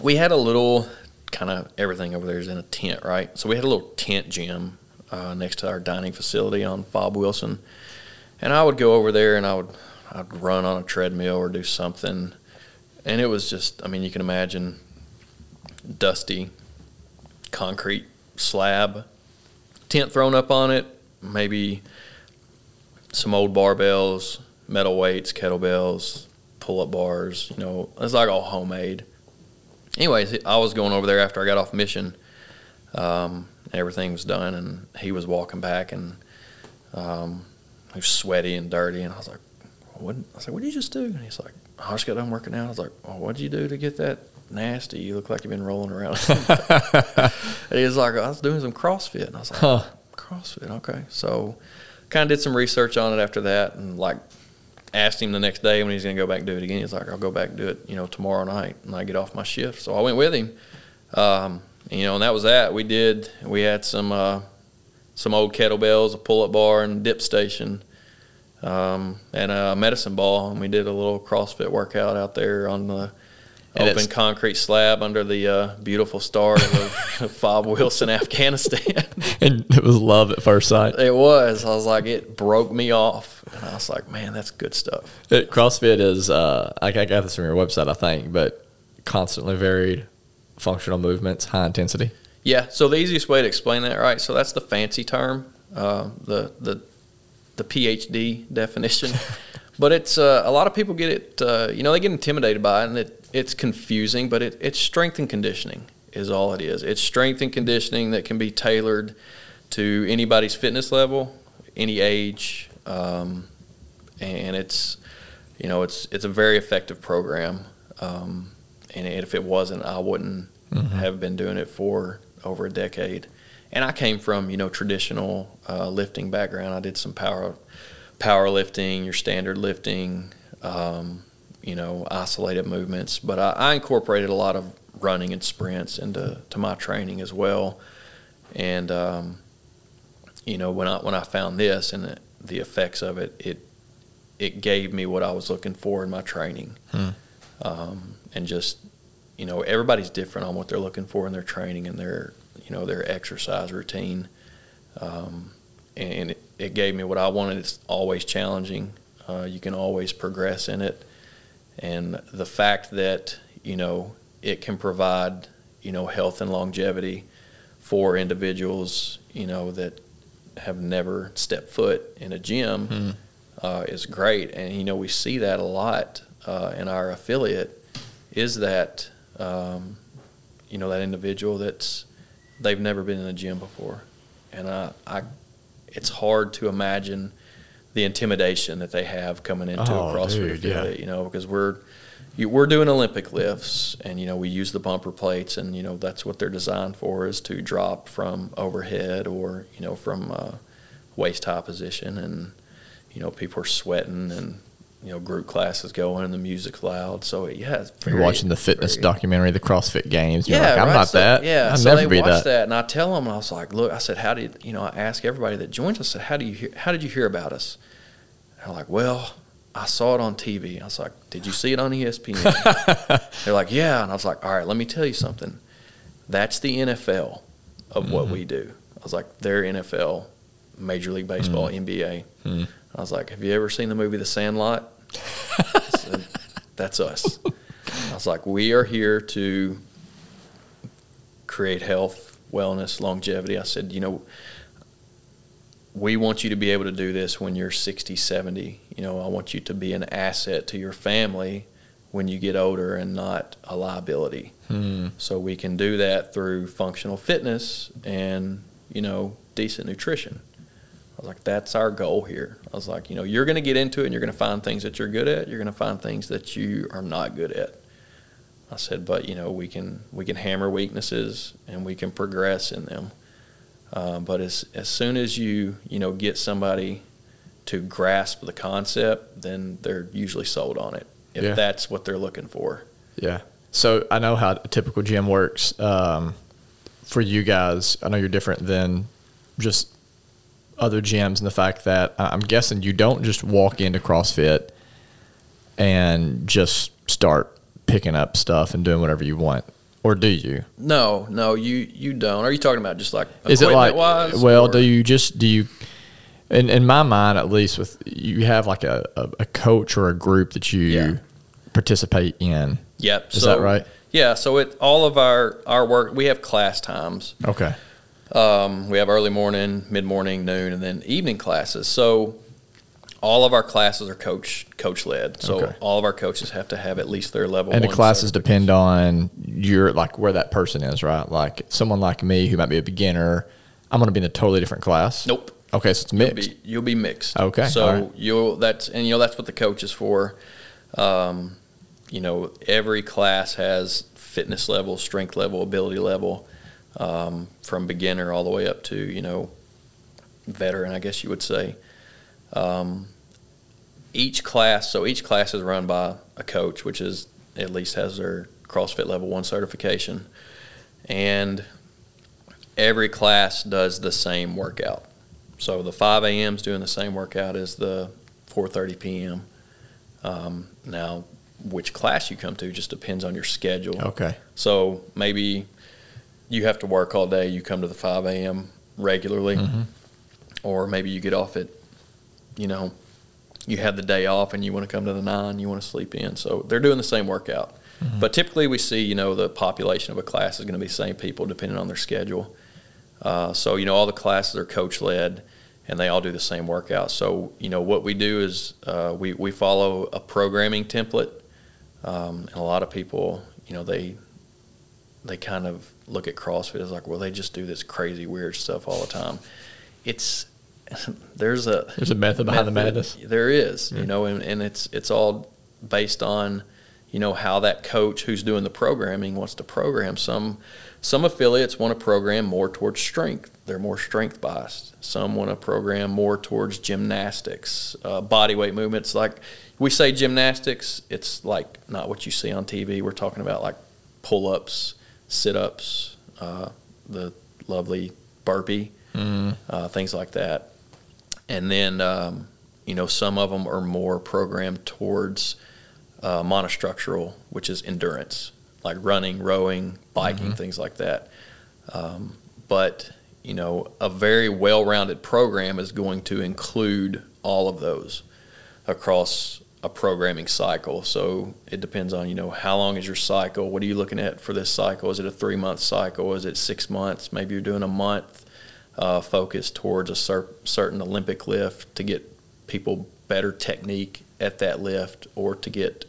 we had a little kind of everything over there is in a tent, right? So we had a little tent gym uh, next to our dining facility on F O B Wilson. And I would go over there and I would I'd run on a treadmill or do something. And it was just, I mean, you can imagine dusty concrete slab, tent thrown up on it, maybe some old barbells, metal weights, kettlebells, pull-up bars, you know, it's like all homemade. Anyways, I was going over there after I got off mission. Um, everything was done, and he was walking back, and um, he was sweaty and dirty, and I was like, what? I was like, what did you just do? And he's like, I just got done working out. I was like, well, what did you do to get that nasty? You look like you've been rolling around. And he was like, I was doing some CrossFit. And I was like, huh. CrossFit, okay. So kind of did some research on it after that, and, like, asked him the next day when he's going to go back and do it again. He's like, I'll go back and do it, you know, tomorrow night, and I get off my shift. So I went with him, um, you know, and that was that. We did – we had some uh, some old kettlebells, a pull-up bar, and dip station, um, and a medicine ball, and we did a little CrossFit workout out there on the – and open concrete slab under the uh, beautiful star of, of F O B Wilson, Afghanistan. And it was love at first sight. It was. I was like, it broke me off. And I was like, man, that's good stuff. It, CrossFit is, uh, I, I got this from your website, I think, but constantly varied functional movements, high intensity. Yeah, so the easiest way to explain that, right, so that's the fancy term, uh, the, the, the PhD definition. But it's uh, a lot of people get it, uh, you know, they get intimidated by it, and it, it's confusing, but it, it's strength and conditioning is all it is. It's strength and conditioning that can be tailored to anybody's fitness level, any age, um, and it's, you know, it's it's a very effective program. Um, and if it wasn't, I wouldn't mm-hmm. have been doing it for over a decade. And I came from, you know, traditional uh, lifting background. I did some power. powerlifting, your standard lifting, um, you know, isolated movements. But I, I incorporated a lot of running and sprints into to my training as well. And, um, you know, when I when I found this and the, the effects of it, it it gave me what I was looking for in my training. Hmm. Um, and just, you know, everybody's different on what they're looking for in their training and their, you know, their exercise routine. Um, and it, it gave me what I wanted. It's always challenging. Uh, you can always progress in it. And the fact that, you know, it can provide, you know, health and longevity for individuals, you know, that have never stepped foot in a gym mm. uh, is great. And, you know, we see that a lot uh, in our affiliate is that, um, you know, that individual that's, they've never been in a gym before. And I, I, it's hard to imagine the intimidation that they have coming into oh, a CrossFit affiliate, yeah. you know, because we're you, we're doing Olympic lifts, and, you know, we use the bumper plates, and, you know, that's what they're designed for, is to drop from overhead or, you know, from uh, waist-high position, and, you know, people are sweating, and, you know, group classes going, and the music's loud. So, it, yeah. It's very, you're watching the fitness very, documentary, the CrossFit Games. You're yeah, like, I'm right, not so, that. Yeah, I'll so never they be watched that. that, and I tell them, I was like, look, I said, how did, you know, I ask everybody that joins us, I said, how do you hear, how did you hear about us? And they're like, well, I saw it on T V. I was like, did you see it on E S P N? They're like, yeah. And I was like, all right, let me tell you something. That's the N F L of mm-hmm. what we do. I was like, they're N F L, Major League Baseball, mm-hmm. N B A. Mm-hmm. I was like, have you ever seen the movie The Sandlot? I said, that's us. I was like, we are here to create health, wellness, longevity. I said, you know, we want you to be able to do this when you're sixty, seventy. You know, I want you to be an asset to your family when you get older and not a liability. Hmm. So we can do that through functional fitness and, you know, decent nutrition. I was like, that's our goal here. I was like, you know, you're going to get into it, and you're going to find things that you're good at. You're going to find things that you are not good at. I said, but, you know, we can we can hammer weaknesses, and we can progress in them. Um, but as as soon as you, you know, get somebody to grasp the concept, then they're usually sold on it, if yeah. that's what they're looking for. Yeah. So I know how a typical gym works. Um, for you guys, I know you're different than just – other gyms, and the fact that I'm guessing you don't just walk into CrossFit and just start picking up stuff and doing whatever you want, or do you? No, no, you you don't. Are you talking about just like is it like wise, well, or? do you just do you? In in my mind, at least, with you have like a, a, a coach or a group that you yeah. participate in. Yep, is so, that right? Yeah, so it all of our our work, we have class times. Okay. Um, we have early morning, mid-morning, noon, and then evening classes. So all of our classes are coach coach led. So okay. all of our coaches have to have at least their level. And one the classes depend on your like where that person is, right? Like someone like me who might be a beginner, I'm going to be in a totally different class. Nope. Okay, so it's mixed. You'll be, you'll be mixed. Okay. So right. you'll that's and you know that's what the coach is for. Um, you know, every class has fitness level, strength level, ability level. Um, from beginner all the way up to, you know, veteran, I guess you would say. Um, each class, so each class is run by a coach, which is at least has their CrossFit Level one certification. And every class does the same workout. So the five a.m. is doing the same workout as the four thirty p.m. Um, now, which class you come to just depends on your schedule. Okay. So maybe... you have to work all day. You come to the five a.m. regularly. Mm-hmm. Or maybe you get off at, you know, you have the day off and you want to come to the nine, you want to sleep in. So they're doing the same workout. Mm-hmm. But typically we see, you know, the population of a class is going to be the same people depending on their schedule. Uh, so, you know, all the classes are coach-led and they all do the same workout. So, you know, what we do is uh, we, we follow a programming template. Um, and a lot of people, you know, they they kind of look at CrossFit as like, well, they just do this crazy weird stuff all the time. It's there's a there's a method behind method, the madness. There is, yeah. you know, and, and it's it's all based on, you know, how that coach who's doing the programming wants to program. Some some affiliates want to program more towards strength. They're more strength biased. Some want to program more towards gymnastics, uh, body weight movements. Like we say gymnastics, it's like not what you see on T V. We're talking about like pull-ups, sit-ups, uh, the lovely burpee, mm. uh, things like that. And then, um, you know, some of them are more programmed towards uh, monostructural, which is endurance, like running, rowing, biking, mm-hmm. things like that. Um, but, you know, a very well-rounded program is going to include all of those across a programming cycle. So it depends on, you know, how long is your cycle? What are you looking at for this cycle? Is it a three-month cycle? Is it six months? Maybe you're doing a month uh, focused towards a cer- certain Olympic lift to get people better technique at that lift or to get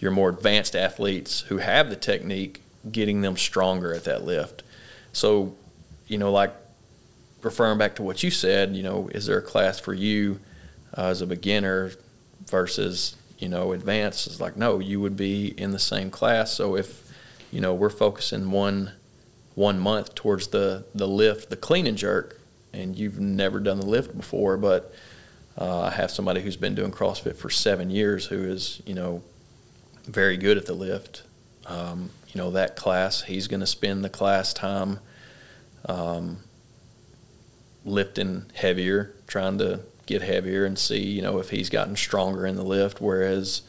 your more advanced athletes who have the technique, getting them stronger at that lift. So, you know, like referring back to what you said, you know, is there a class for you uh, as a beginner versus, you know, advanced? Is like, no, you would be in the same class. So if, you know, we're focusing one one month towards the, the lift, the clean and jerk, and you've never done the lift before, but uh, I have somebody who's been doing CrossFit for seven years who is, you know, very good at the lift. Um, you know, that class, he's going to spend the class time um, lifting heavier, trying to get heavier and see, you know, if he's gotten stronger in the lift, whereas,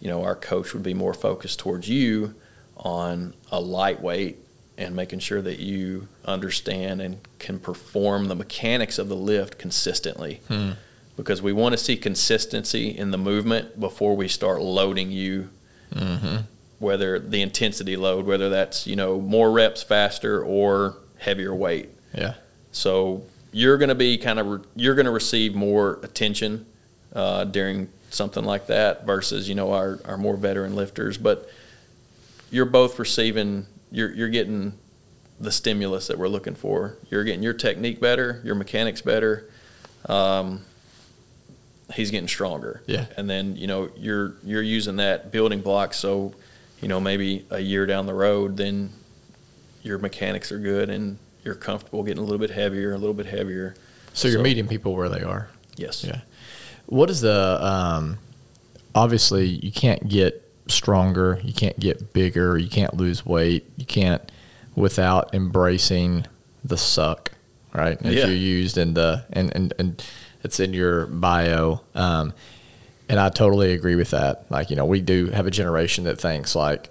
you know, our coach would be more focused towards you on a lightweight and making sure that you understand and can perform the mechanics of the lift consistently. Hmm. Because we want to see consistency in the movement before we start loading you, mm-hmm. whether the intensity load, whether that's, you know, more reps faster or heavier weight. Yeah. So you're going to be kind of re- you're going to receive more attention uh, during something like that versus, you know, our, our more veteran lifters. But you're both receiving you're you're getting the stimulus that we're looking for. You're getting your technique better, your mechanics better. Um, he's getting stronger. Yeah. And then, you know, you're you're using that building block. So, you know, maybe a year down the road, then your mechanics are good and you're comfortable getting a little bit heavier, a little bit heavier. So you're so, meeting people where they are. Yes. Yeah. What is the, um, obviously you can't get stronger, you can't get bigger, you can't lose weight, you can't without embracing the suck, right? As yeah. you used in the, and, and, and it's in your bio. Um, and I totally agree with that. Like, you know, we do have a generation that thinks like,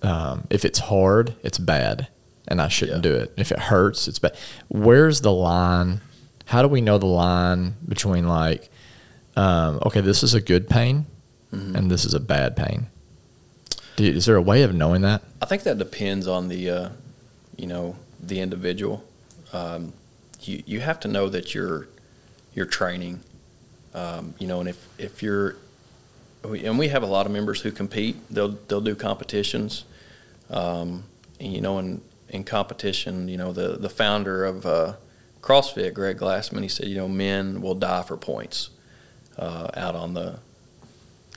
um, if it's hard, it's bad. And I shouldn't yeah. do it. If it hurts, it's bad. Where's the line? How do we know the line between like, um, okay, this is a good pain mm-hmm. and this is a bad pain? Do you, is there a way of knowing that? I think that depends on the, uh, you know, the individual. um, you you have to know that you're you're training, um, you know, and if if you're, and we have a lot of members who compete. They'll they'll do competitions, um, and you know, in in competition, you know, the the founder of uh, CrossFit, Greg Glassman, he said, you know, men will die for points uh, out on the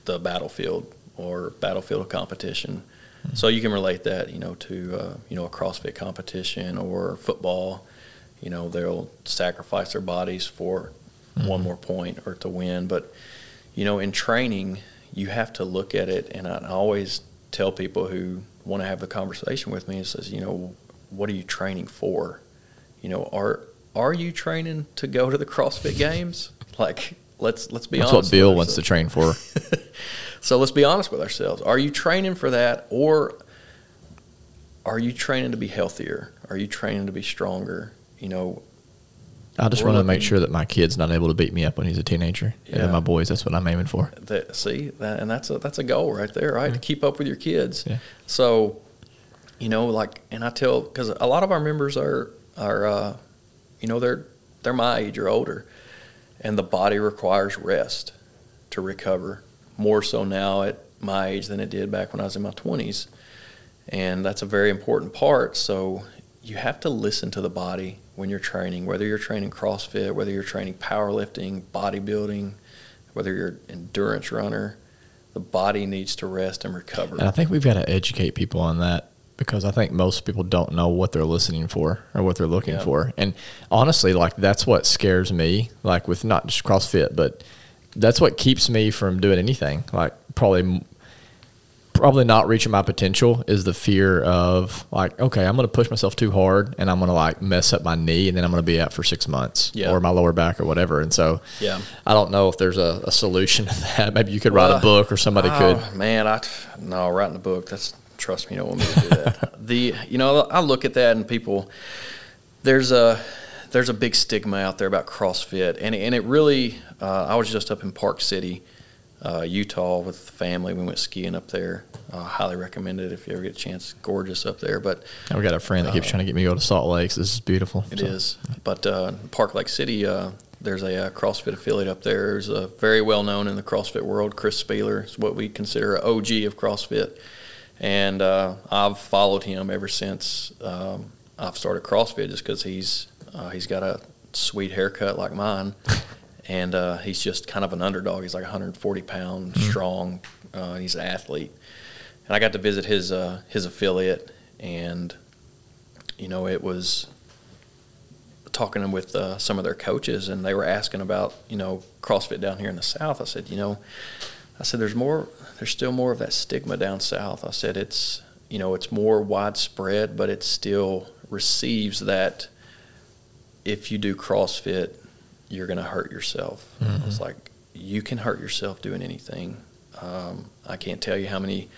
the battlefield or battlefield competition. So you can relate that, you know, to, uh, you know, a CrossFit competition or football. You know, they'll sacrifice their bodies for mm-hmm. one more point or to win. But, you know, in training, you have to look at it. And I always tell people who want to have the conversation with me, it says, you know, what are you training for? You know, are are you training to go to the CrossFit games? Like, let's let's be That's honest. That's what Bill wants to train for. So let's be honest with ourselves. Are you training for that, or are you training to be healthier? Are you training to be stronger? You know, I just want to make sure that my kid's not able to beat me up when he's a teenager. Yeah, and my boys. That's what I'm aiming for. That, see, that, and that's a that's a goal right there, right? Yeah. To keep up with your kids. Yeah. So, you know, like, and I tell because a lot of our members are are, uh, you know, they're they're my age or older, and the body requires rest to recover. More so now at my age than it did back when I was in my twenties. And that's a very important part. So you have to listen to the body when you're training, whether you're training CrossFit, whether you're training powerlifting, bodybuilding, whether you're an endurance runner, the body needs to rest and recover. And I think we've got to educate people on that, because I think most people don't know what they're listening for or what they're looking yeah. for. And honestly, like, that's what scares me, like with not just CrossFit, but that's what keeps me from doing anything. Like probably, probably not reaching my potential is the fear of like, okay, I'm going to push myself too hard and I'm going to like mess up my knee and then I'm going to be out for six months yeah. or my lower back or whatever. And so yeah. I don't know if there's a, a solution to that. Maybe you could well, write a book or somebody oh, could. Man, I no writing a book. That's trust me, you don't want me to do that. the you know I look at that and people there's a there's a big stigma out there about CrossFit and and it really. Uh, I was just up in Park City, uh, Utah, with the family. We went skiing up there. Uh, highly recommend it if you ever get a chance. Gorgeous up there. But we got a friend that uh, keeps trying to get me to go to Salt Lake. So this is beautiful. It so. is. But uh, Park Lake City, uh, there's a, a CrossFit affiliate up there. There's a very well known in the CrossFit world, Chris Spieler. It's what we consider an O G of CrossFit, and uh, I've followed him ever since um, I've started CrossFit, just because he's uh, he's got a sweet haircut like mine. And uh, he's just kind of an underdog. He's like one hundred forty pounds mm-hmm. strong. Uh, he's an athlete. And I got to visit his uh, his affiliate, and, you know, it was talking with uh, some of their coaches, and they were asking about, you know, CrossFit down here in the South. I said, you know, I said, there's more, there's still more of that stigma down South. I said, it's, you know, it's more widespread, but it still receives that if you do CrossFit, you're going to hurt yourself. Mm-hmm. It's like, you can hurt yourself doing anything. Um, I can't tell you how many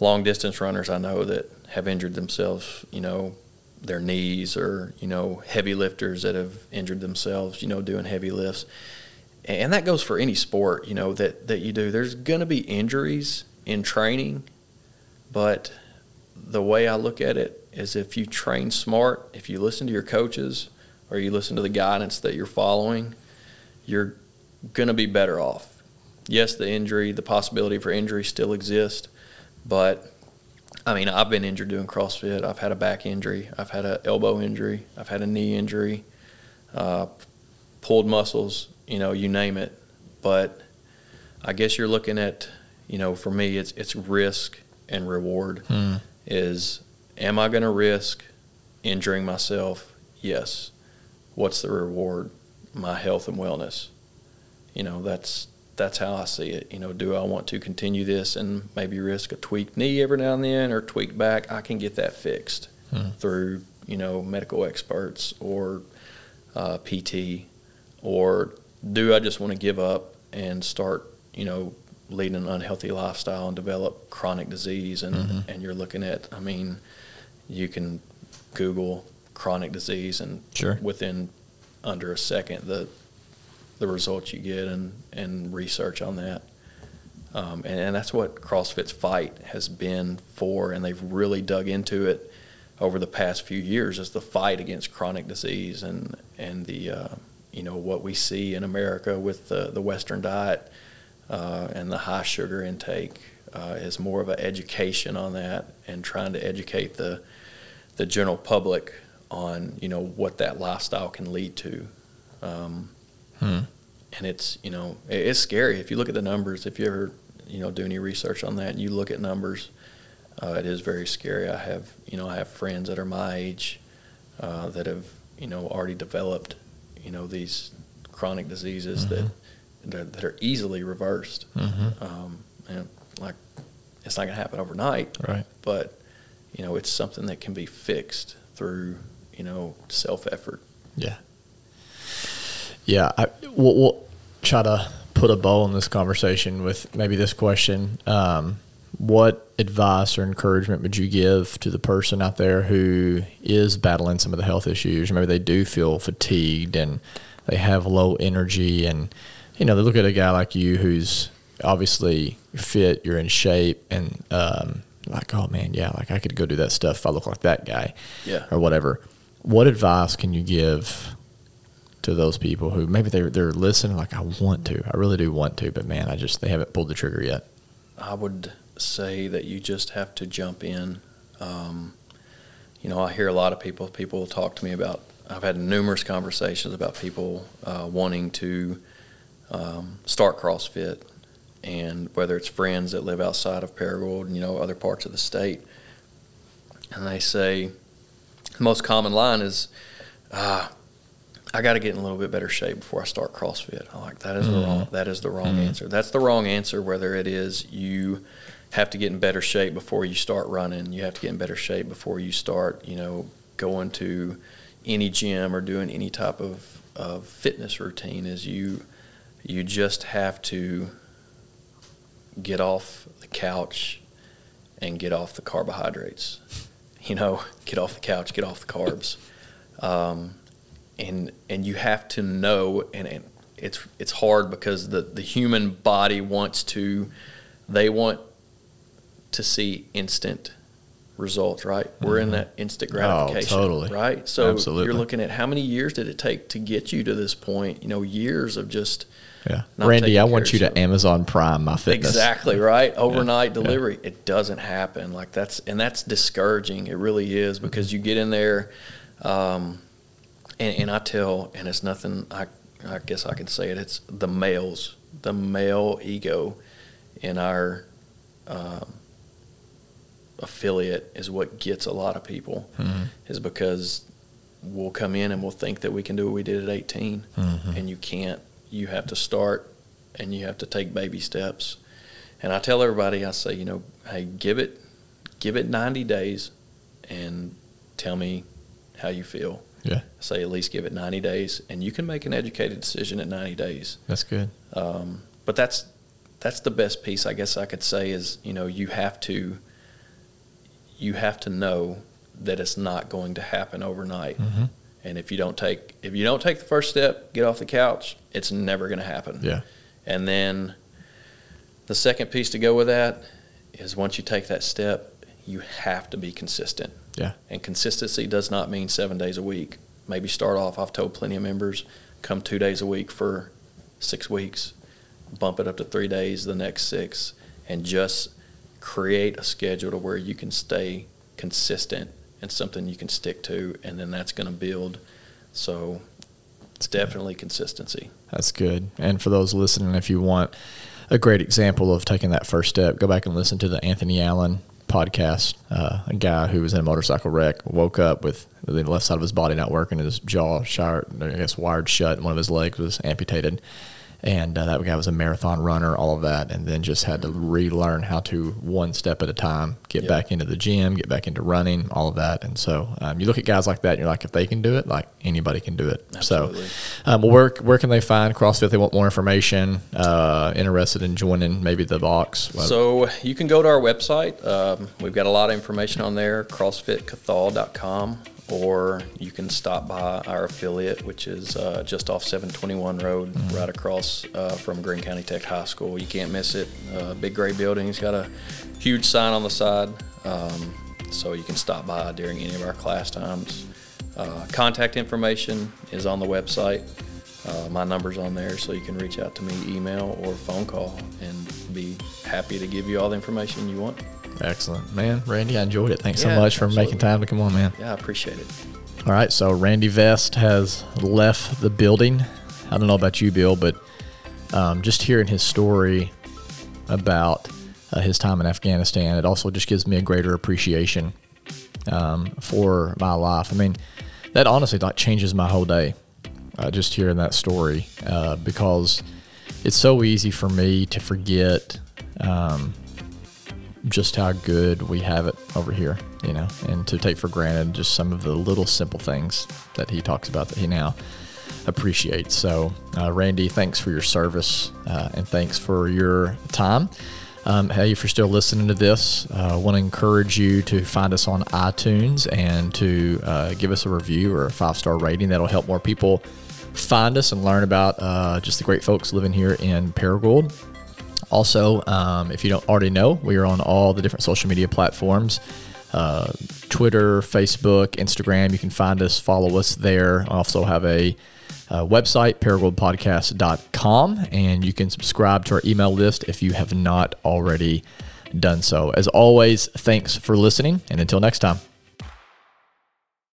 long-distance runners I know that have injured themselves, you know, their knees, or, you know, heavy lifters that have injured themselves, you know, doing heavy lifts. And that goes for any sport, you know, that, that you do. There's going to be injuries in training, but the way I look at it is if you train smart, if you listen to your coaches, or you listen to the guidance that you're following, you're going to be better off. Yes, the injury, the possibility for injury still exists, but, I mean, I've been injured doing CrossFit. I've had a back injury. I've had an elbow injury. I've had a knee injury, uh, pulled muscles, you know, you name it. But I guess you're looking at, you know, for me, it's it's risk and reward. Hmm. Is, am I going to risk injuring myself? Yes. What's the reward? My health and wellness. You know, that's that's how I see it. You know, do I want to continue this and maybe risk a tweaked knee every now and then, or tweaked back? I can get that fixed hmm. through, you know, medical experts or uh, P T. Or do I just want to give up and start, you know, leading an unhealthy lifestyle and develop chronic disease? And, mm-hmm. and you're looking at, I mean, you can Google chronic disease, and sure. within under a second, the the results you get, and, and research on that. Um, and, and that's what CrossFit's fight has been for, and they've really dug into it over the past few years is the fight against chronic disease and and the uh, you know, what we see in America with the, the Western diet uh, and the high sugar intake uh, is more of an education on that and trying to educate the the general public on, you know, what that lifestyle can lead to. Um, hmm. And it's, you know, it's scary. If you look at the numbers, if you ever, you know, do any research on that and you look at numbers, uh, it is very scary. I have, you know, I have friends that are my age uh, that have, you know, already developed, you know, these chronic diseases mm-hmm. that that are easily reversed. Mm-hmm. Um, and, like, it's not going to happen overnight. Right. But, you know, it's something that can be fixed through, you know, self-effort. Yeah. Yeah, I, we'll, we'll try to put a bow on this conversation with maybe this question. Um, what advice or encouragement would you give to the person out there who is battling some of the health issues? Maybe they do feel fatigued and they have low energy and, you know, they look at a guy like you who's obviously fit, you're in shape, and um, like, oh, man, yeah, like I could go do that stuff if I look like that guy yeah. or whatever. What advice can you give to those people who maybe they're, they're listening, like, I want to, I really do want to, but man, I just, they haven't pulled the trigger yet? I would say that you just have to jump in. Um, you know, I hear a lot of people, people talk to me about, I've had numerous conversations about people uh, wanting to um, start CrossFit, and whether it's friends that live outside of Paragould and, you know, other parts of the state. And they say, the most common line is, ah, I got to get in a little bit better shape before I start CrossFit. I'm like, that is mm-hmm. the wrong, that is the wrong mm-hmm. answer. That's the wrong answer, whether it is you have to get in better shape before you start running, you have to get in better shape before you start, you know, going to any gym or doing any type of, of fitness routine, is you, you just have to get off the couch and get off the carbohydrates, you know, get off the couch, get off the carbs. Um, And and you have to know, and, and it's it's hard because the, the human body wants to, they want to see instant results, right? Mm-hmm. We're in that instant gratification, oh, totally. Right? So absolutely. You're looking at how many years did it take to get you to this point? You know, years of just yeah. Randy, I want you to Amazon Prime my fitness. Exactly, right? Overnight yeah. delivery. Yeah. It doesn't happen. Like that's and that's discouraging. It really is, because you get in there. Um, And, and I tell, and it's nothing, I, I guess I can say it, it's the males, the male ego in our um, affiliate is what gets a lot of people, mm-hmm. is because we'll come in and we'll think that we can do what we did at eighteen, mm-hmm. and you can't. You have to start, and you have to take baby steps. And I tell everybody, I say, you know, hey, give it, give it ninety days and tell me how you feel. Yeah. Say at least give it ninety days, and you can make an educated decision at ninety days. That's good. Um, but that's that's the best piece, I guess I could say, is, you know, you have to you have to know that it's not going to happen overnight. Mm-hmm. And if you don't take if you don't take the first step, get off the couch, it's never going to happen. Yeah. And then the second piece to go with that is, once you take that step, you have to be consistent. Yeah. And consistency does not mean seven days a week. Maybe start off, I've told plenty of members, come two days a week for six weeks, bump it up to three days the next six, and just create a schedule to where you can stay consistent and something you can stick to, and then that's going to build. So it's definitely consistency. That's good. And for those listening, if you want a great example of taking that first step, go back and listen to the Anthony Allen podcast. Uh, a guy who was in a motorcycle wreck woke up with the left side of his body not working, his jaw shire, I guess wired shut, and one of his legs was amputated, and uh, that guy was a marathon runner, all of that, and then just had to relearn how to, one step at a time, get yep. back into the gym, get back into running, all of that. And so um, you look at guys like that and you're like, if they can do it, like anybody can do it. Absolutely. So um, well, where, where can they find CrossFit if they want more information, uh, interested in joining maybe the box? So you can go to our website. Um, we've got a lot of information on there, crossfit cathal dot com, or you can stop by our affiliate, which is uh, just off seven twenty-one Road, mm-hmm. right across uh, from Greene County Tech High School. You can't miss it. Uh, big gray building. It's got a huge sign on the side. Um, so you can stop by during any of our class times. Uh, contact information is on the website. Uh, my number's on there, so you can reach out to me, email or phone call, and be happy to give you all the information you want. Excellent. Man, Randy, I enjoyed it. Thanks yeah, so much for absolutely. making time to come on, man. Yeah, I appreciate it. All right, so Randy Vess has left the building. I don't know about you, Bill, but um, just hearing his story about uh, his time in Afghanistan, it also just gives me a greater appreciation um, for my life. I mean, that honestly like changes my whole day. Uh, just hearing that story uh, because it's so easy for me to forget um, just how good we have it over here, you know, and to take for granted just some of the little simple things that he talks about that he now appreciates. So, uh, Randy, thanks for your service uh, and thanks for your time. Um, hey, if you're still listening to this, I uh, want to encourage you to find us on iTunes and to uh, give us a review or a five-star rating. That'll help more people find us and learn about uh, just the great folks living here in Paragould. Also, um, if you don't already know, we are on all the different social media platforms, uh, Twitter, Facebook, Instagram. You can find us, follow us there. I also have a Uh, website, paragould podcast dot com, and you can subscribe to our email list if you have not already done so. As always, thanks for listening, and until next time.